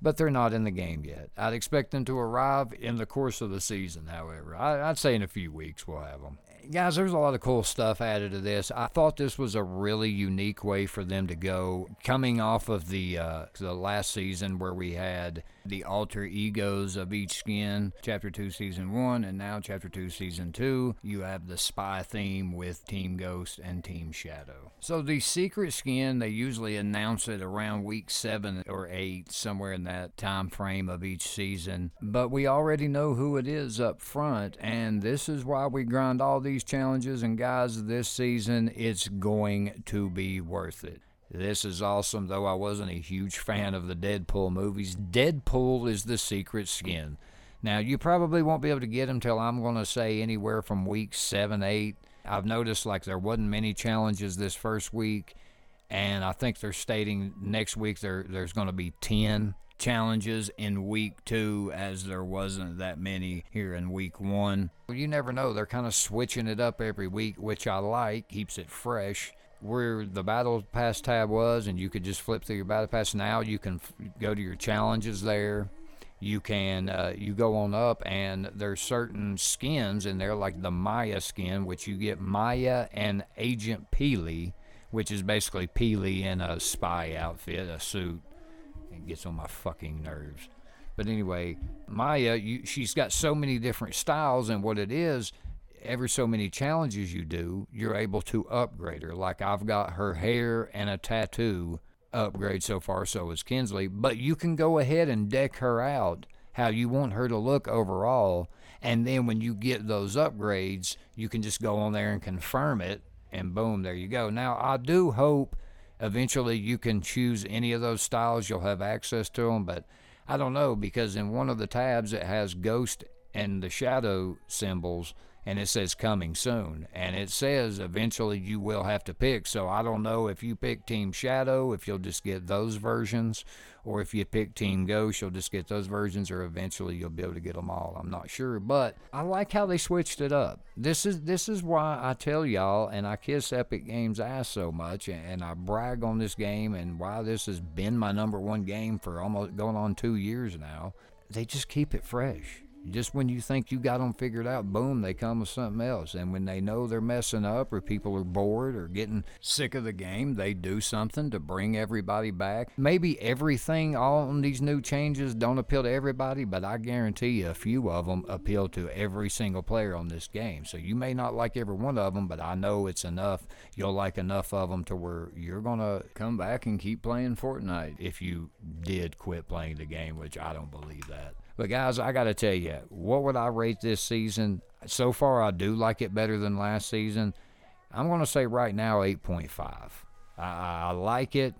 but they're not in the game yet. I'd expect them to arrive in the course of the season, however. I'd say in a few weeks we'll have them. guys, there's a lot of cool stuff added to this. I thought this was a really unique way for them to go, coming off of the uh, the last season where we had the alter egos of each skin, Chapter two, Season one, and now Chapter two, Season two, you have the spy theme with Team Ghost and Team Shadow. So the secret skin, they usually announce it around week seven or eight, somewhere in that time frame of each season, but we already know who it is up front, and this is why we grind all these challenges, and guys, this season, it's going to be worth it. This is awesome, though I wasn't a huge fan of the Deadpool movies. Deadpool is the secret skin. Now, you probably won't be able to get them till, I'm going to say, anywhere from week seven, eight. I've noticed, like, there wasn't many challenges this first week, and I think they're stating next week there there's going to be ten challenges in week two, as there wasn't that many here in week one. You never know. They're kind of switching it up every week, which I like. Keeps it fresh. Where the battle pass tab was, and you could just flip through your battle pass. Now you can f- go to your challenges there. You can uh, you go on up, and there's certain skins in there, like the Maya skin, which you get Maya and Agent Peely, which is basically Peely in a spy outfit, a suit. It gets on my fucking nerves. But anyway, Maya, you, she's got so many different styles, and what it is, every so many challenges you do, you're able to upgrade her. Like, I've got her hair and a tattoo upgrade so far, so is Kinsley. But you can go ahead and deck her out how you want her to look overall, and then when you get those upgrades, you can just go on there and confirm it, and boom, there you go. Now, I do hope eventually you can choose any of those styles. You'll have access to them, but I don't know, because in one of the tabs it has Ghost and the Shadow symbols, and it says coming soon, and it says eventually you will have to pick. So I don't know if you pick Team Shadow, if you'll just get those versions, or if you pick Team Ghost, you'll just get those versions, or eventually you'll be able to get them all. I'm not sure, but I like how they switched it up. This is this is why I tell y'all, and I kiss Epic Games' ass so much, and I brag on this game, and why this has been my number one game for almost going on two years now. They just keep it fresh. Just when you think you got them figured out, boom, they come with something else. And when they know they're messing up, or people are bored or getting sick of the game, they do something to bring everybody back. Maybe everything, all of these new changes don't appeal to everybody, but I guarantee you a few of them appeal to every single player on this game. So you may not like every one of them, but I know it's enough. You'll like enough of them to where you're going to come back and keep playing Fortnite if you did quit playing the game, which I don't believe that. But guys, I got to tell you, what would I rate this season? So far, I do like it better than last season. I'm going to say right now eight point five. I, I like it.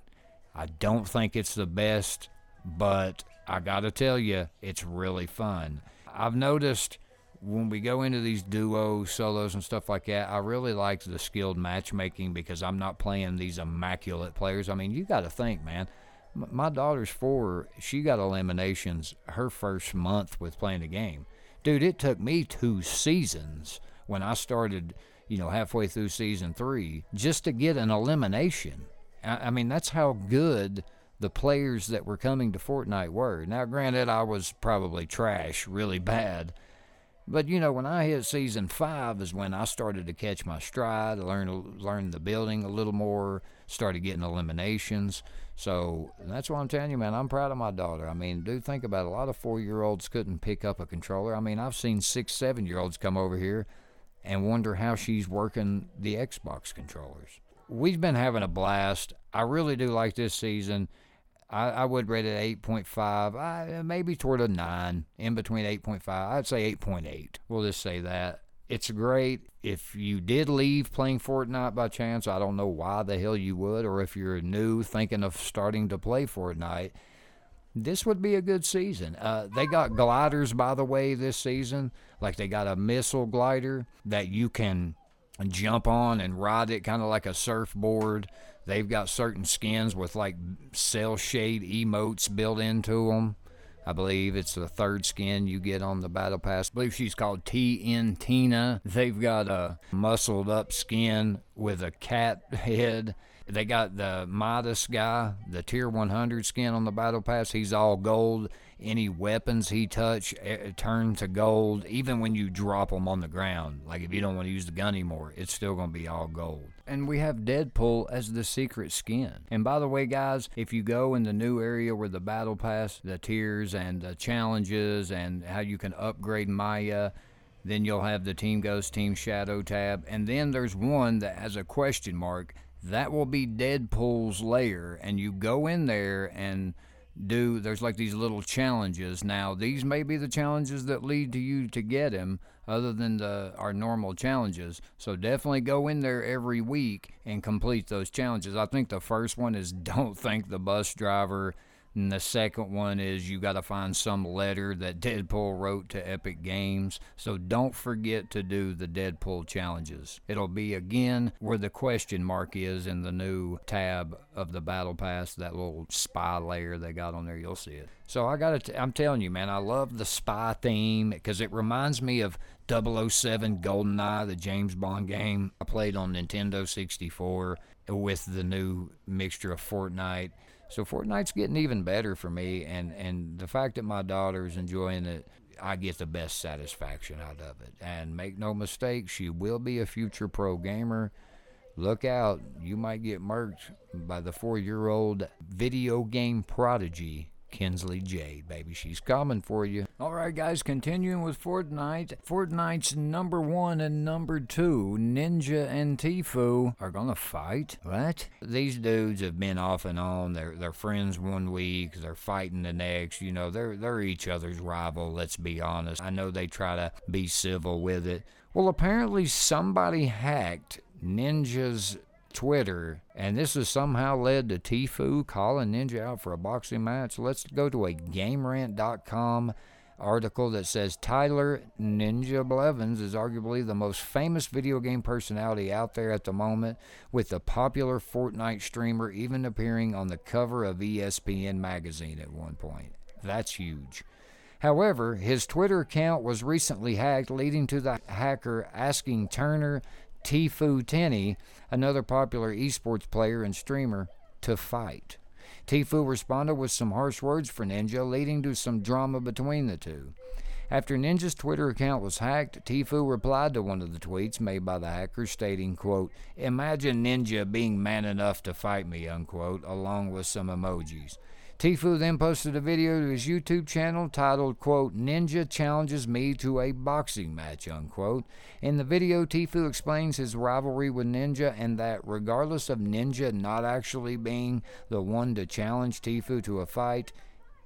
I don't think it's the best, but I got to tell you, it's really fun. I've noticed when we go into these duos, solos, and stuff like that, I really like the skilled matchmaking, because I'm not playing these immaculate players. I mean, you got to think, man. My daughter's four. She got eliminations her first month with playing the game. Dude, it took me two seasons when I started, you know, halfway through season three, just to get an elimination. I mean, that's how good the players that were coming to Fortnite were. Now, granted, I was probably trash, really bad. But, you know, when I hit season five is when I started to catch my stride, learn, learn the building a little more, started getting eliminations. So that's what I'm telling you, man. I'm proud of my daughter. I mean, do think about it. A lot of four-year-olds couldn't pick up a controller. I mean, I've seen six, seven-year-olds come over here and wonder how she's working the Xbox controllers. We've been having a blast. I really do like this season. I, I would rate it eight point five, I, maybe toward a nine, in between eight point five. I'd say eight point eight. We'll just say that. It's great. If you did leave playing Fortnite by chance, I don't know why the hell you would, or if you're new thinking of starting to play Fortnite, this would be a good season. Uh, they got gliders, by the way, this season. Like, they got a missile glider that you can jump on and ride it kind of like a surfboard. They've got certain skins with, like, cell shade emotes built into them. I believe it's the third skin you get on the Battle Pass. I believe she's called T N Tina. They've got a muscled-up skin with a cat head. They got the Midas guy, the tier one hundred skin on the battle pass. He's all gold. Any weapons he touch turn to gold, even when you drop them on the ground. Like if you don't want to use the gun anymore, it's still going to be all gold. And we have Deadpool as the secret skin. And by the way, guys, if you go in the new area where the battle pass, the tiers and the challenges and how you can upgrade Maya, then you'll have the Team Ghost, Team Shadow tab. And then there's one that has a question mark. That will be Deadpool's lair. And you go in there and do, there's like these little challenges. Now, these may be the challenges that lead to you to get him, other than the our normal challenges. So definitely go in there every week and complete those challenges. I think the first one is don't thank the bus driver. And the second one is you got to find some letter that Deadpool wrote to Epic Games. So don't forget to do the Deadpool challenges. It'll be, again, where the question mark is in the new tab of the Battle Pass, that little spy layer they got on there. You'll see it. So I got to, I'm telling you, man, I love the spy theme because it reminds me of double oh seven GoldenEye, the James Bond game I played on Nintendo sixty-four with the new mixture of Fortnite. So Fortnite's getting even better for me, and, and the fact that my daughter's enjoying it, I get the best satisfaction out of it. And make no mistake, she will be a future pro gamer. Look out, you might get murked by the four-year-old video game prodigy, Kinsley J. Baby, she's coming for you. All right, guys, continuing with Fortnite. Fortnite's number one and number two, Ninja and Tfue, are gonna fight. What? These dudes have been off and on. They're they're friends one week. They're fighting the next. You know, they're they're each other's rival. Let's be honest. I know they try to be civil with it. Well, apparently somebody hacked Ninja's Twitter, and this has somehow led to Tfue calling Ninja out for a boxing match. Let's go to a Gamerant dot com article that says Tyler Ninja Blevins is arguably the most famous video game personality out there at the moment, with the popular Fortnite streamer even appearing on the cover of E S P N magazine at one point. That's huge. However, his Twitter account was recently hacked, leading to the hacker asking Turner Tfue Tenney, another popular esports player and streamer, to fight. Tfue responded with some harsh words for Ninja, leading to some drama between the two. After Ninja's Twitter account was hacked, Tfue replied to one of the tweets made by the hacker, stating, quote, "Imagine Ninja being man enough to fight me," unquote, along with some emojis. Tfue then posted a video to his YouTube channel titled, quote, "Ninja Challenges Me to a Boxing Match," unquote. In the video, Tfue explains his rivalry with Ninja and that regardless of Ninja not actually being the one to challenge Tfue to a fight,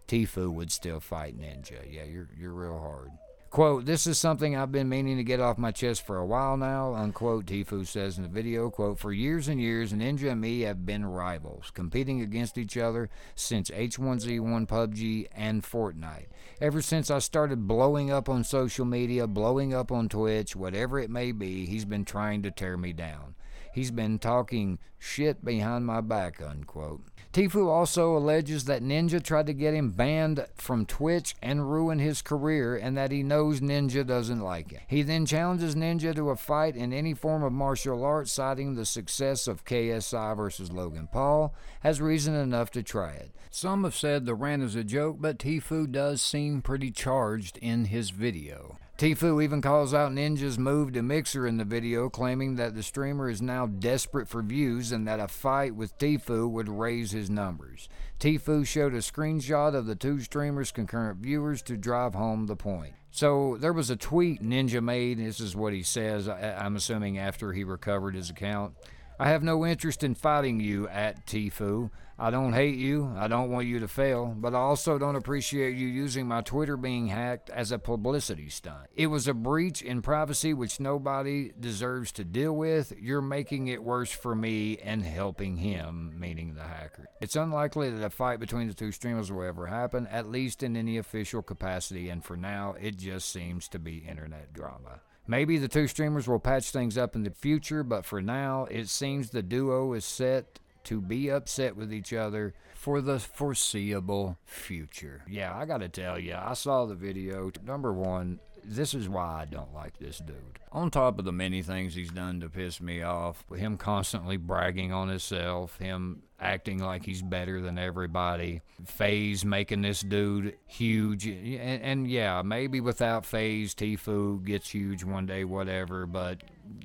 Tfue would still fight Ninja. Yeah, you're, you're real hard. Quote, "This is something I've been meaning to get off my chest for a while now," unquote, Tfue says in the video. Quote, "For years and years, Ninja and me have been rivals, competing against each other since H one Z one, P U B G, and Fortnite. Ever since I started blowing up on social media, blowing up on Twitch, whatever it may be, he's been trying to tear me down. He's been talking shit behind my back," unquote. Tfue also alleges that Ninja tried to get him banned from Twitch and ruin his career, and that he knows Ninja doesn't like it. He then challenges Ninja to a fight in any form of martial arts, citing the success of K S I versus Logan Paul as reason enough to try it. Some have said the rant is a joke, but Tfue does seem pretty charged in his video. Tfue even calls out Ninja's move to Mixer in the video, claiming that the streamer is now desperate for views and that a fight with Tfue would raise his numbers. Tfue showed a screenshot of the two streamers' concurrent viewers to drive home the point. So there was a tweet Ninja made, and this is what he says, I'm assuming after he recovered his account. "I have no interest in fighting you at Tfue. I don't hate you, I don't want you to fail, but I also don't appreciate you using my Twitter being hacked as a publicity stunt. It was a breach in privacy which nobody deserves to deal with. You're making it worse for me and helping him," meaning the hacker. "It's unlikely that a fight between the two streamers will ever happen, at least in any official capacity, and for now, it just seems to be internet drama. Maybe the two streamers will patch things up in the future, but for now, it seems the duo is set to be upset with each other for the foreseeable future." Yeah, I gotta tell you, I saw the video. Number one, This is why I don't like this dude. On top of the many things he's done to piss me off, him constantly bragging on himself, him acting like he's better than everybody, FaZe making this dude huge, and, and yeah, maybe without FaZe, Tfue gets huge one day, whatever, but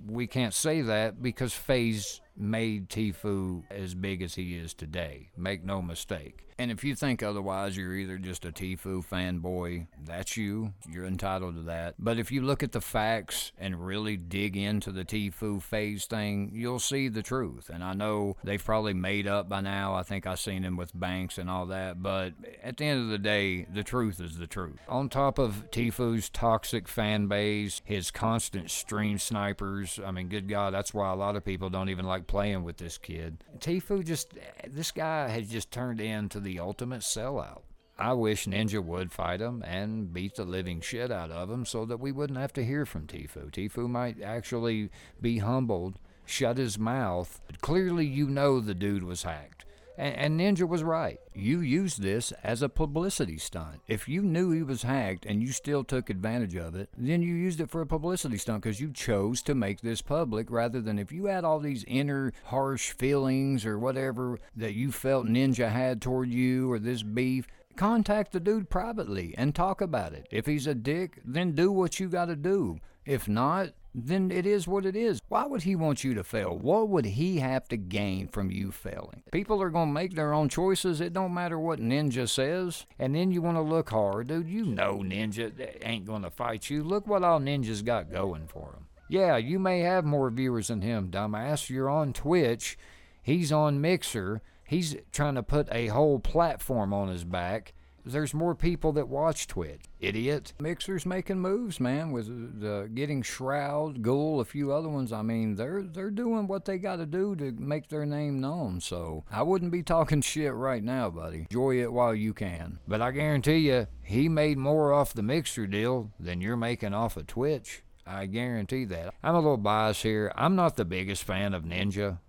we can't say that because FaZe made Tfue as big as he is today. Make no mistake. And if you think otherwise, you're either just a Tfue fanboy, that's you, you're entitled to that. But if you look at the facts and really dig into the Tfue FaZe thing, you'll see the truth. And I know they've probably made up by now. I think I've seen him with Banks and all that. But at the end of the day, the truth is the truth. On top of Tfue's toxic fan base, his constant stream snipers, I mean, good God, that's why a lot of people don't even like playing with this kid. Tfue just, this guy has just turned into the ultimate sellout. I wish Ninja would fight him and beat the living shit out of him so that we wouldn't have to hear from Tfue. Tfue might actually be humbled, shut his mouth. But clearly, you know the dude was hacked. And Ninja was right. You used this as a publicity stunt. If you knew he was hacked and you still took advantage of it, then you used it for a publicity stunt because you chose to make this public rather than if you had all these inner harsh feelings or whatever that you felt Ninja had toward you or this beef. Contact the dude privately and talk about it. If he's a dick, then do what you got to do. If not, then it is what it is. Why would he want you to fail? What would he have to gain from you failing? People are going to make their own choices. It don't matter what Ninja says. And then you want to look hard. Dude, you know Ninja ain't going to fight you. Look what all Ninja's got going for him. Yeah, you may have more viewers than him, dumbass. You're on Twitch. He's on Mixer. He's trying to put a whole platform on his back. There's more people that watch Twitch, idiot. Mixer's making moves, man, with the getting Shroud, Ghoul, a few other ones. I mean, they're they're doing what they got to do to make their name known. So I wouldn't be talking shit right now, buddy. Enjoy it while you can. But I guarantee you, he made more off the Mixer deal than you're making off of Twitch. I guarantee that. I'm a little biased here. I'm not the biggest fan of Ninja.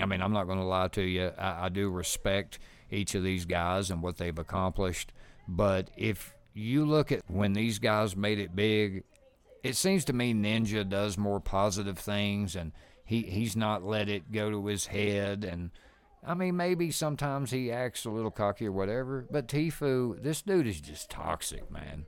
I mean, I'm not going to lie to you. I, I do respect each of these guys and what they've accomplished. But if you look at when these guys made it big, it seems to me Ninja does more positive things and he, he's not let it go to his head. And I mean, maybe sometimes he acts a little cocky or whatever. But Tfue, this dude is just toxic, man.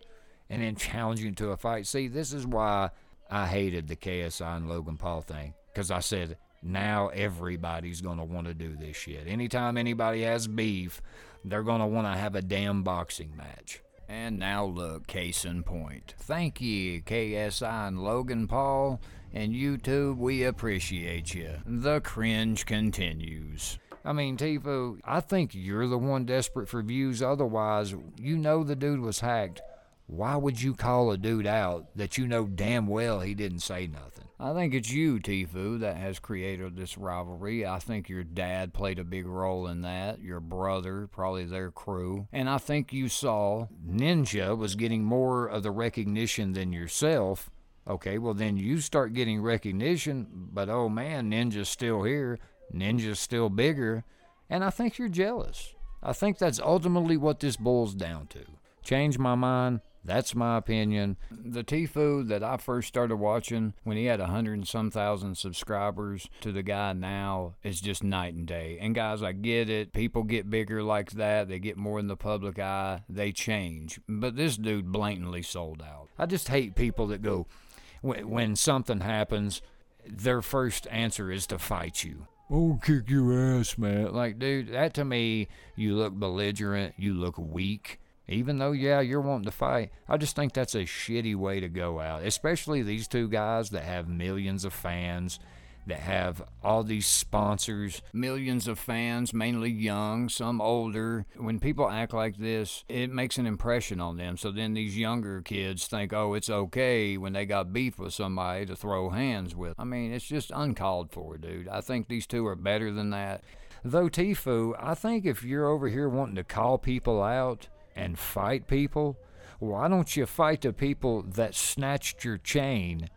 And then challenging to a fight. See, this is why I hated the K S I and Logan Paul thing. Because I said, now everybody's going to want to do this shit. Anytime anybody has beef, they're going to want to have a damn boxing match. And now look, case in point. Thank you, K S I and Logan Paul, and YouTube, we appreciate you. The cringe continues. I mean, Tfue, I think you're the one desperate for views. Otherwise, you know the dude was hacked. Why would you call a dude out that you know damn well he didn't say nothing? I think it's you, Tfue, that has created this rivalry. I think your dad played a big role in that. Your brother, probably their crew. And I think you saw Ninja was getting more of the recognition than yourself. Okay, well then you start getting recognition, but oh man, Ninja's still here. Ninja's still bigger. And I think you're jealous. I think that's ultimately what this boils down to. Change my mind. That's my opinion. The Tfue that I first started watching when he had a hundred and some thousand subscribers to the guy now is just night and day. And guys, I get it. People get bigger like that. They get more in the public eye. They change. But this dude blatantly sold out. I just hate people that go, when something happens, their first answer is to fight you. Oh, kick your ass, man. Like, dude, that to me, you look belligerent. You look weak. Even though, yeah, you're wanting to fight, I just think that's a shitty way to go out. Especially these two guys that have millions of fans, that have all these sponsors, millions of fans, mainly young, some older. When people act like this, it makes an impression on them. So then these younger kids think, oh, it's okay when they got beef with somebody to throw hands with. I mean, it's just uncalled for, dude. I think these two are better than that. Though, Tfue, I think if you're over here wanting to call people out and fight people, why don't you fight the people that snatched your chain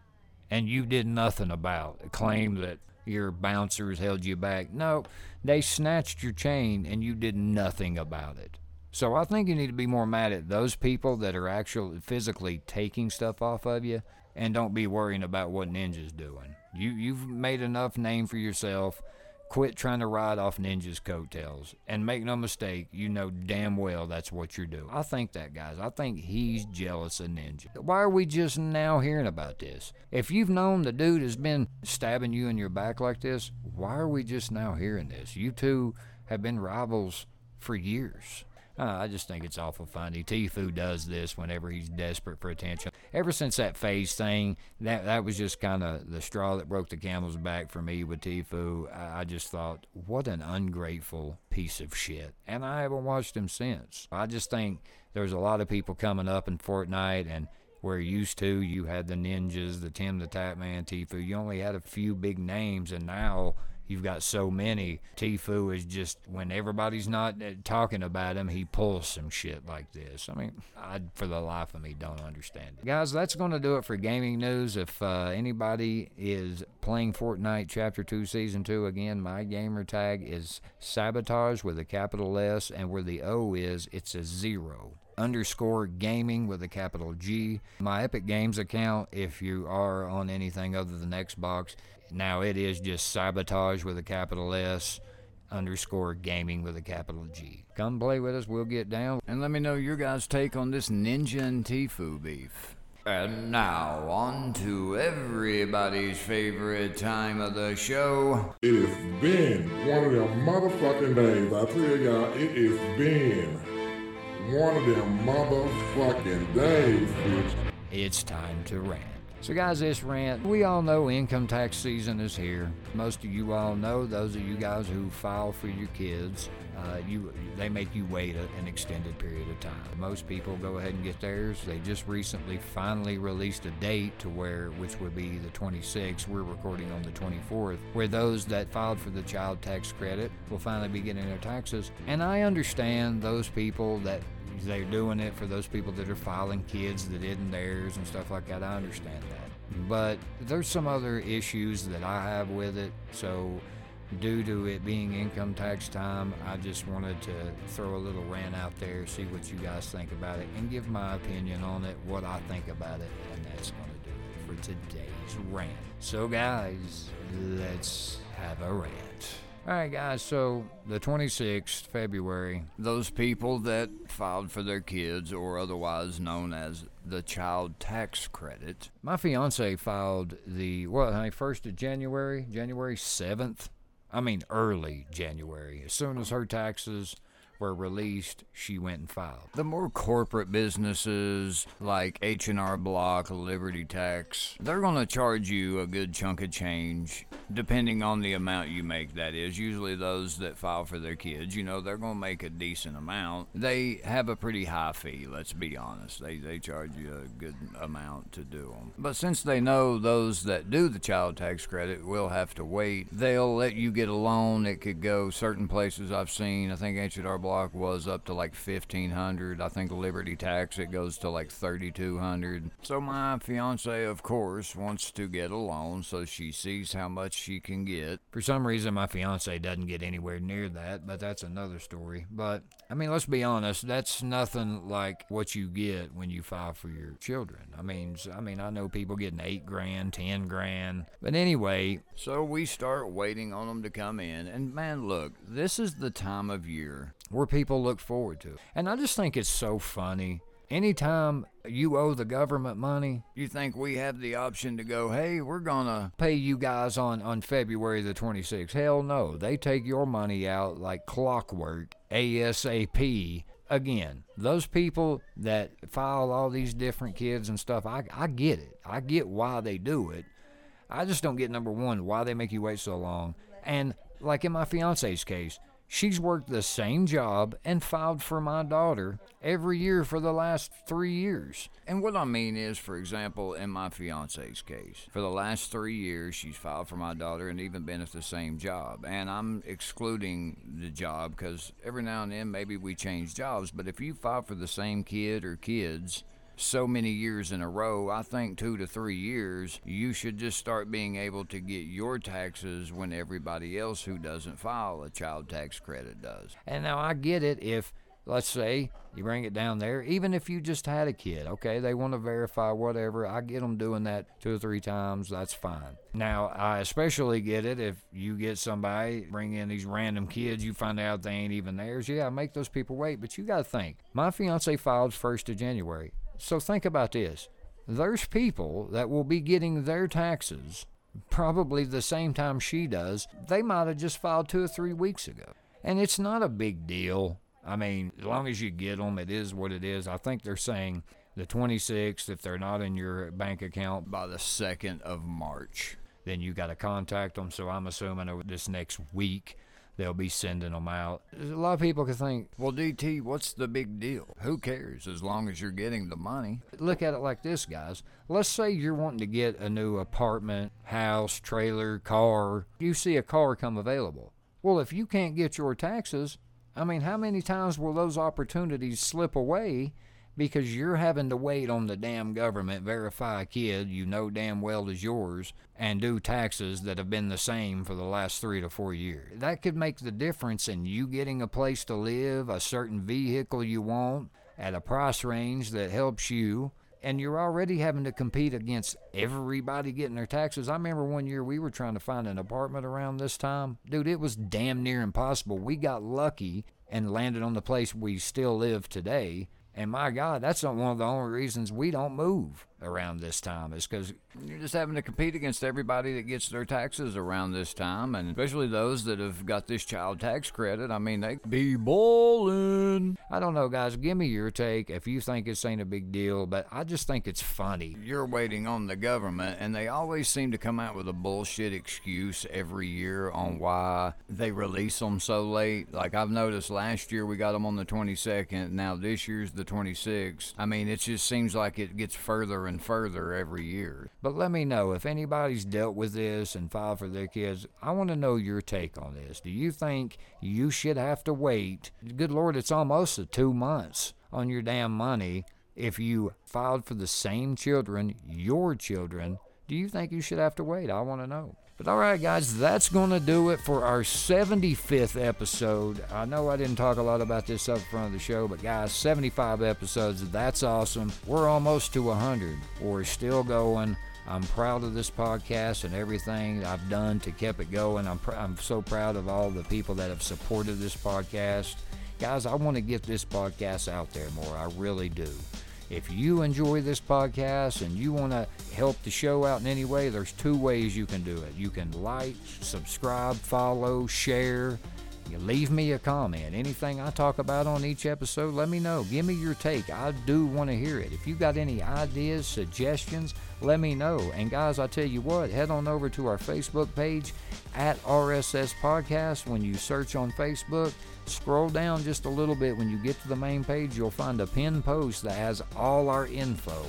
and you did nothing about? Claim that your bouncers held you back. No, they snatched your chain and you did nothing about it. So I think you need to be more mad at those people that are actually physically taking stuff off of you, and don't be worrying about what Ninja's doing. You, you've made enough name for yourself. Quit trying to ride off Ninja's coattails. And make no mistake, you know damn well that's what you're doing. I think that, guys. I think he's jealous of Ninja. Why are we just now hearing about this? If you've known the dude has been stabbing you in your back like this, why are we just now hearing this? You two have been rivals for years. Uh, I just think it's awful funny. Tfue does this whenever he's desperate for attention. Ever since that phase thing, that that was just kind of the straw that broke the camel's back for me with Tfue. I, I just thought, what an ungrateful piece of shit. And I haven't watched him since. I just think there's a lot of people coming up in Fortnite, and where used to, you had the Ninjas, the Tim the Tap Man, Tfue. You only had a few big names, and now you've got so many. Tfue is just, when everybody's not talking about him, he pulls some shit like this. I mean, I, for the life of me, don't understand it. Guys, that's going to do it for gaming news. If uh, anybody is playing Fortnite Chapter two Season two, again, my gamer tag is Sabotage with a capital S, and where the O is, it's a zero. Underscore gaming with a capital G. My Epic Games account, if you are on anything other than Xbox, now it is just Sabotage with a capital S, underscore gaming with a capital G. Come play with us, we'll get down. And let me know your guys' take on this Ninja and Tfue beef. And now, on to everybody's favorite time of the show. It has been one of them motherfucking days. I tell y'all, it has been one of them motherfucking days, bitch. It's time to rant. So guys, this rant, we all know income tax season is here. Most of you all know, those of you guys who file for your kids, uh, you they make you wait a, an extended period of time. Most people go ahead and get theirs. They just recently finally released a date to where, which would be the twenty-sixth, we're recording on the twenty-fourth, where those that filed for the child tax credit will finally be getting their taxes. And I understand those people that they're doing it for, those people that are filing kids that isn't theirs and stuff like that. I understand that. But there's some other issues that I have with it. So due to it being income tax time, I just wanted to throw a little rant out there, see what you guys think about it, and give my opinion on it, what I think about it. And that's going to do it for today's rant. So guys, let's have a rant. All right, guys, so the twenty-sixth of February, those people that filed for their kids, or otherwise known as the child tax credit. My fiance filed the, what, honey, first of January, January seventh? I mean, early January. As soon as her taxes were released, she went and filed. The more corporate businesses like H and R Block, Liberty Tax, they're going to charge you a good chunk of change depending on the amount you make, that is. Usually those that file for their kids, you know, they're going to make a decent amount. They have a pretty high fee, let's be honest. They, they charge you a good amount to do them. But since they know those that do the child tax credit will have to wait, they'll let you get a loan. It could go certain places I've seen. I think H and R Block was up to like fifteen hundred. I think Liberty Tax, it goes to like thirty-two hundred. So my fiance, of course, wants to get a loan, so she sees how much she can get. For some reason, my fiance doesn't get anywhere near that, but that's another story. But I mean, let's be honest, that's nothing like what you get when you file for your children. I mean, I mean, I know people getting eight grand, ten grand, but anyway. So we start waiting on them to come in, and man, look, this is the time of year where people look forward to it. And I just think it's so funny. Anytime you owe the government money, you think we have the option to go, hey, we're gonna pay you guys on, on February the twenty-sixth. Hell no, they take your money out like clockwork, ASAP. Again, those people that file all these different kids and stuff, I, I get it. I get why they do it. I just don't get, number one, why they make you wait so long. And like in my fiance's case, she's worked the same job and filed for my daughter every year for the last three years. And what I mean is, for example, in my fiance's case, for the last three years, she's filed for my daughter and even been at the same job. And I'm excluding the job because every now and then maybe we change jobs. But if you file for the same kid or kids so many years in a row, I think two to three years, you should just start being able to get your taxes when everybody else who doesn't file a child tax credit does. And now I get it if let's say you bring it down there, even if you just had a kid, okay, they want to verify whatever. I get them doing that two or three times, that's fine. Now, I especially get it if you get somebody, bring in these random kids, you find out they ain't even theirs. Yeah, make those people wait, but you got to think. My fiance filed first of January, so think about this. There's people that will be getting their taxes probably the same time she does. They might have just filed two or three weeks ago. And it's not a big deal. I mean, as long as you get them, it is what it is. I think they're saying the twenty-sixth, if they're not in your bank account by the second of March, then you got to contact them. So I'm assuming over this next week, they'll be sending them out. A lot of people can think, well, D T, what's the big deal? Who cares as long as you're getting the money? Look at it like this, guys. Let's say you're wanting to get a new apartment, house, trailer, car. You see a car come available. Well, if you can't get your taxes, I mean, how many times will those opportunities slip away because you're having to wait on the damn government, verify a kid you know damn well is yours, and do taxes that have been the same for the last three to four years? That could make the difference in you getting a place to live, a certain vehicle you want, at a price range that helps you, and you're already having to compete against everybody getting their taxes. I remember one year we were trying to find an apartment around this time. Dude, it was damn near impossible. We got lucky and landed on the place we still live today. And my God, that's one of the only reasons we don't move around this time, is because you're just having to compete against everybody that gets their taxes around this time, and especially those that have got this child tax credit. I mean, they be ballin'. I don't know, guys. Give me your take if you think this ain't a big deal, but I just think it's funny. You're waiting on the government, and they always seem to come out with a bullshit excuse every year on why they release them so late. Like, I've noticed last year we got them on the twenty-second. Now this year's the twenty-sixth. I mean, it just seems like it gets further and further every year. But let me know if anybody's dealt with this and filed for their kids. I want to know your take on this. Do you think you should have to wait? Good Lord, it's almost a two months on your damn money if you filed for the same children, your children. Do you think you should have to wait? I want to know. But all right, guys, that's going to do it for our seventy-fifth episode. I know I didn't talk a lot about this up front of the show, but guys, seventy-five episodes, that's awesome. We're almost to one hundred. We're still going. I'm proud of this podcast and everything I've done to keep it going. I'm, pr- I'm so proud of all the people that have supported this podcast. Guys, I want to get this podcast out there more. I really do. If you enjoy this podcast and you want to help the show out in any way, there's two ways you can do it. You can like, subscribe, follow, share. You leave me a comment. Anything I talk about on each episode, let me know. Give me your take. I do want to hear it. If you got any ideas, suggestions, let me know. And guys, I tell you what, head on over to our Facebook page at R S S Podcast. When you search on Facebook, scroll down just a little bit. When you get to the main page, you'll find a pinned post that has all our info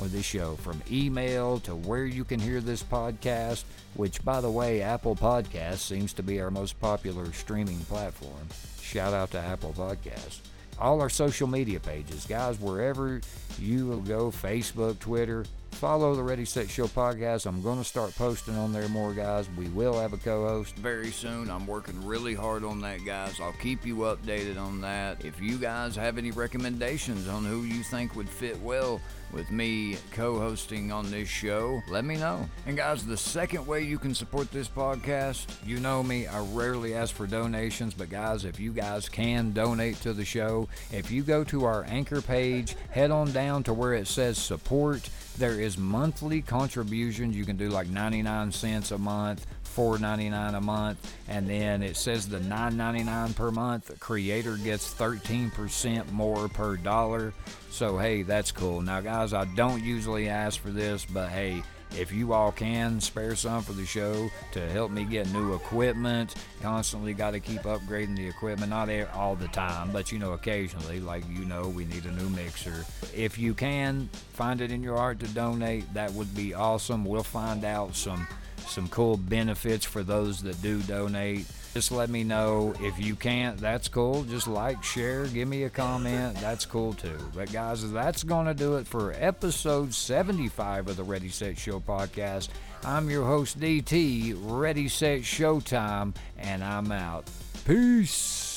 on this show, from email to where you can hear this podcast, which, by the way, Apple Podcasts seems to be our most popular streaming platform. Shout out to Apple Podcasts. All our social media pages, guys, wherever you will go, Facebook, Twitter, follow the Ready, Set, Show podcast. I'm going to start posting on there more, guys. We will have a co-host very soon. I'm working really hard on that, guys. I'll keep you updated on that. If you guys have any recommendations on who you think would fit well with me co-hosting on this show, let me know. And guys, the second way you can support this podcast, you know me, I rarely ask for donations, but guys, if you guys can donate to the show, if you go to our Anchor page, head on down to where it says support, there is monthly contributions. You can do like ninety-nine cents a month, four ninety-nine a month, and then it says the nine ninety-nine per month, the creator gets thirteen percent more per dollar. So hey, that's cool. Now guys, I don't usually ask for this, but hey, if you all can spare some for the show to help me get new equipment, constantly got to keep upgrading the equipment, not all the time, but you know, occasionally, like, you know, we need a new mixer. If you can find it in your heart to donate, that would be awesome. We'll find out some some cool benefits for those that do donate. Just let me know. If you can't, that's cool. Just like, share, give me a comment. That's cool too. But guys, that's going to do it for episode seventy-five of the Ready, Set, Show podcast. I'm your host, D T, Ready, Set, Showtime, and I'm out. Peace.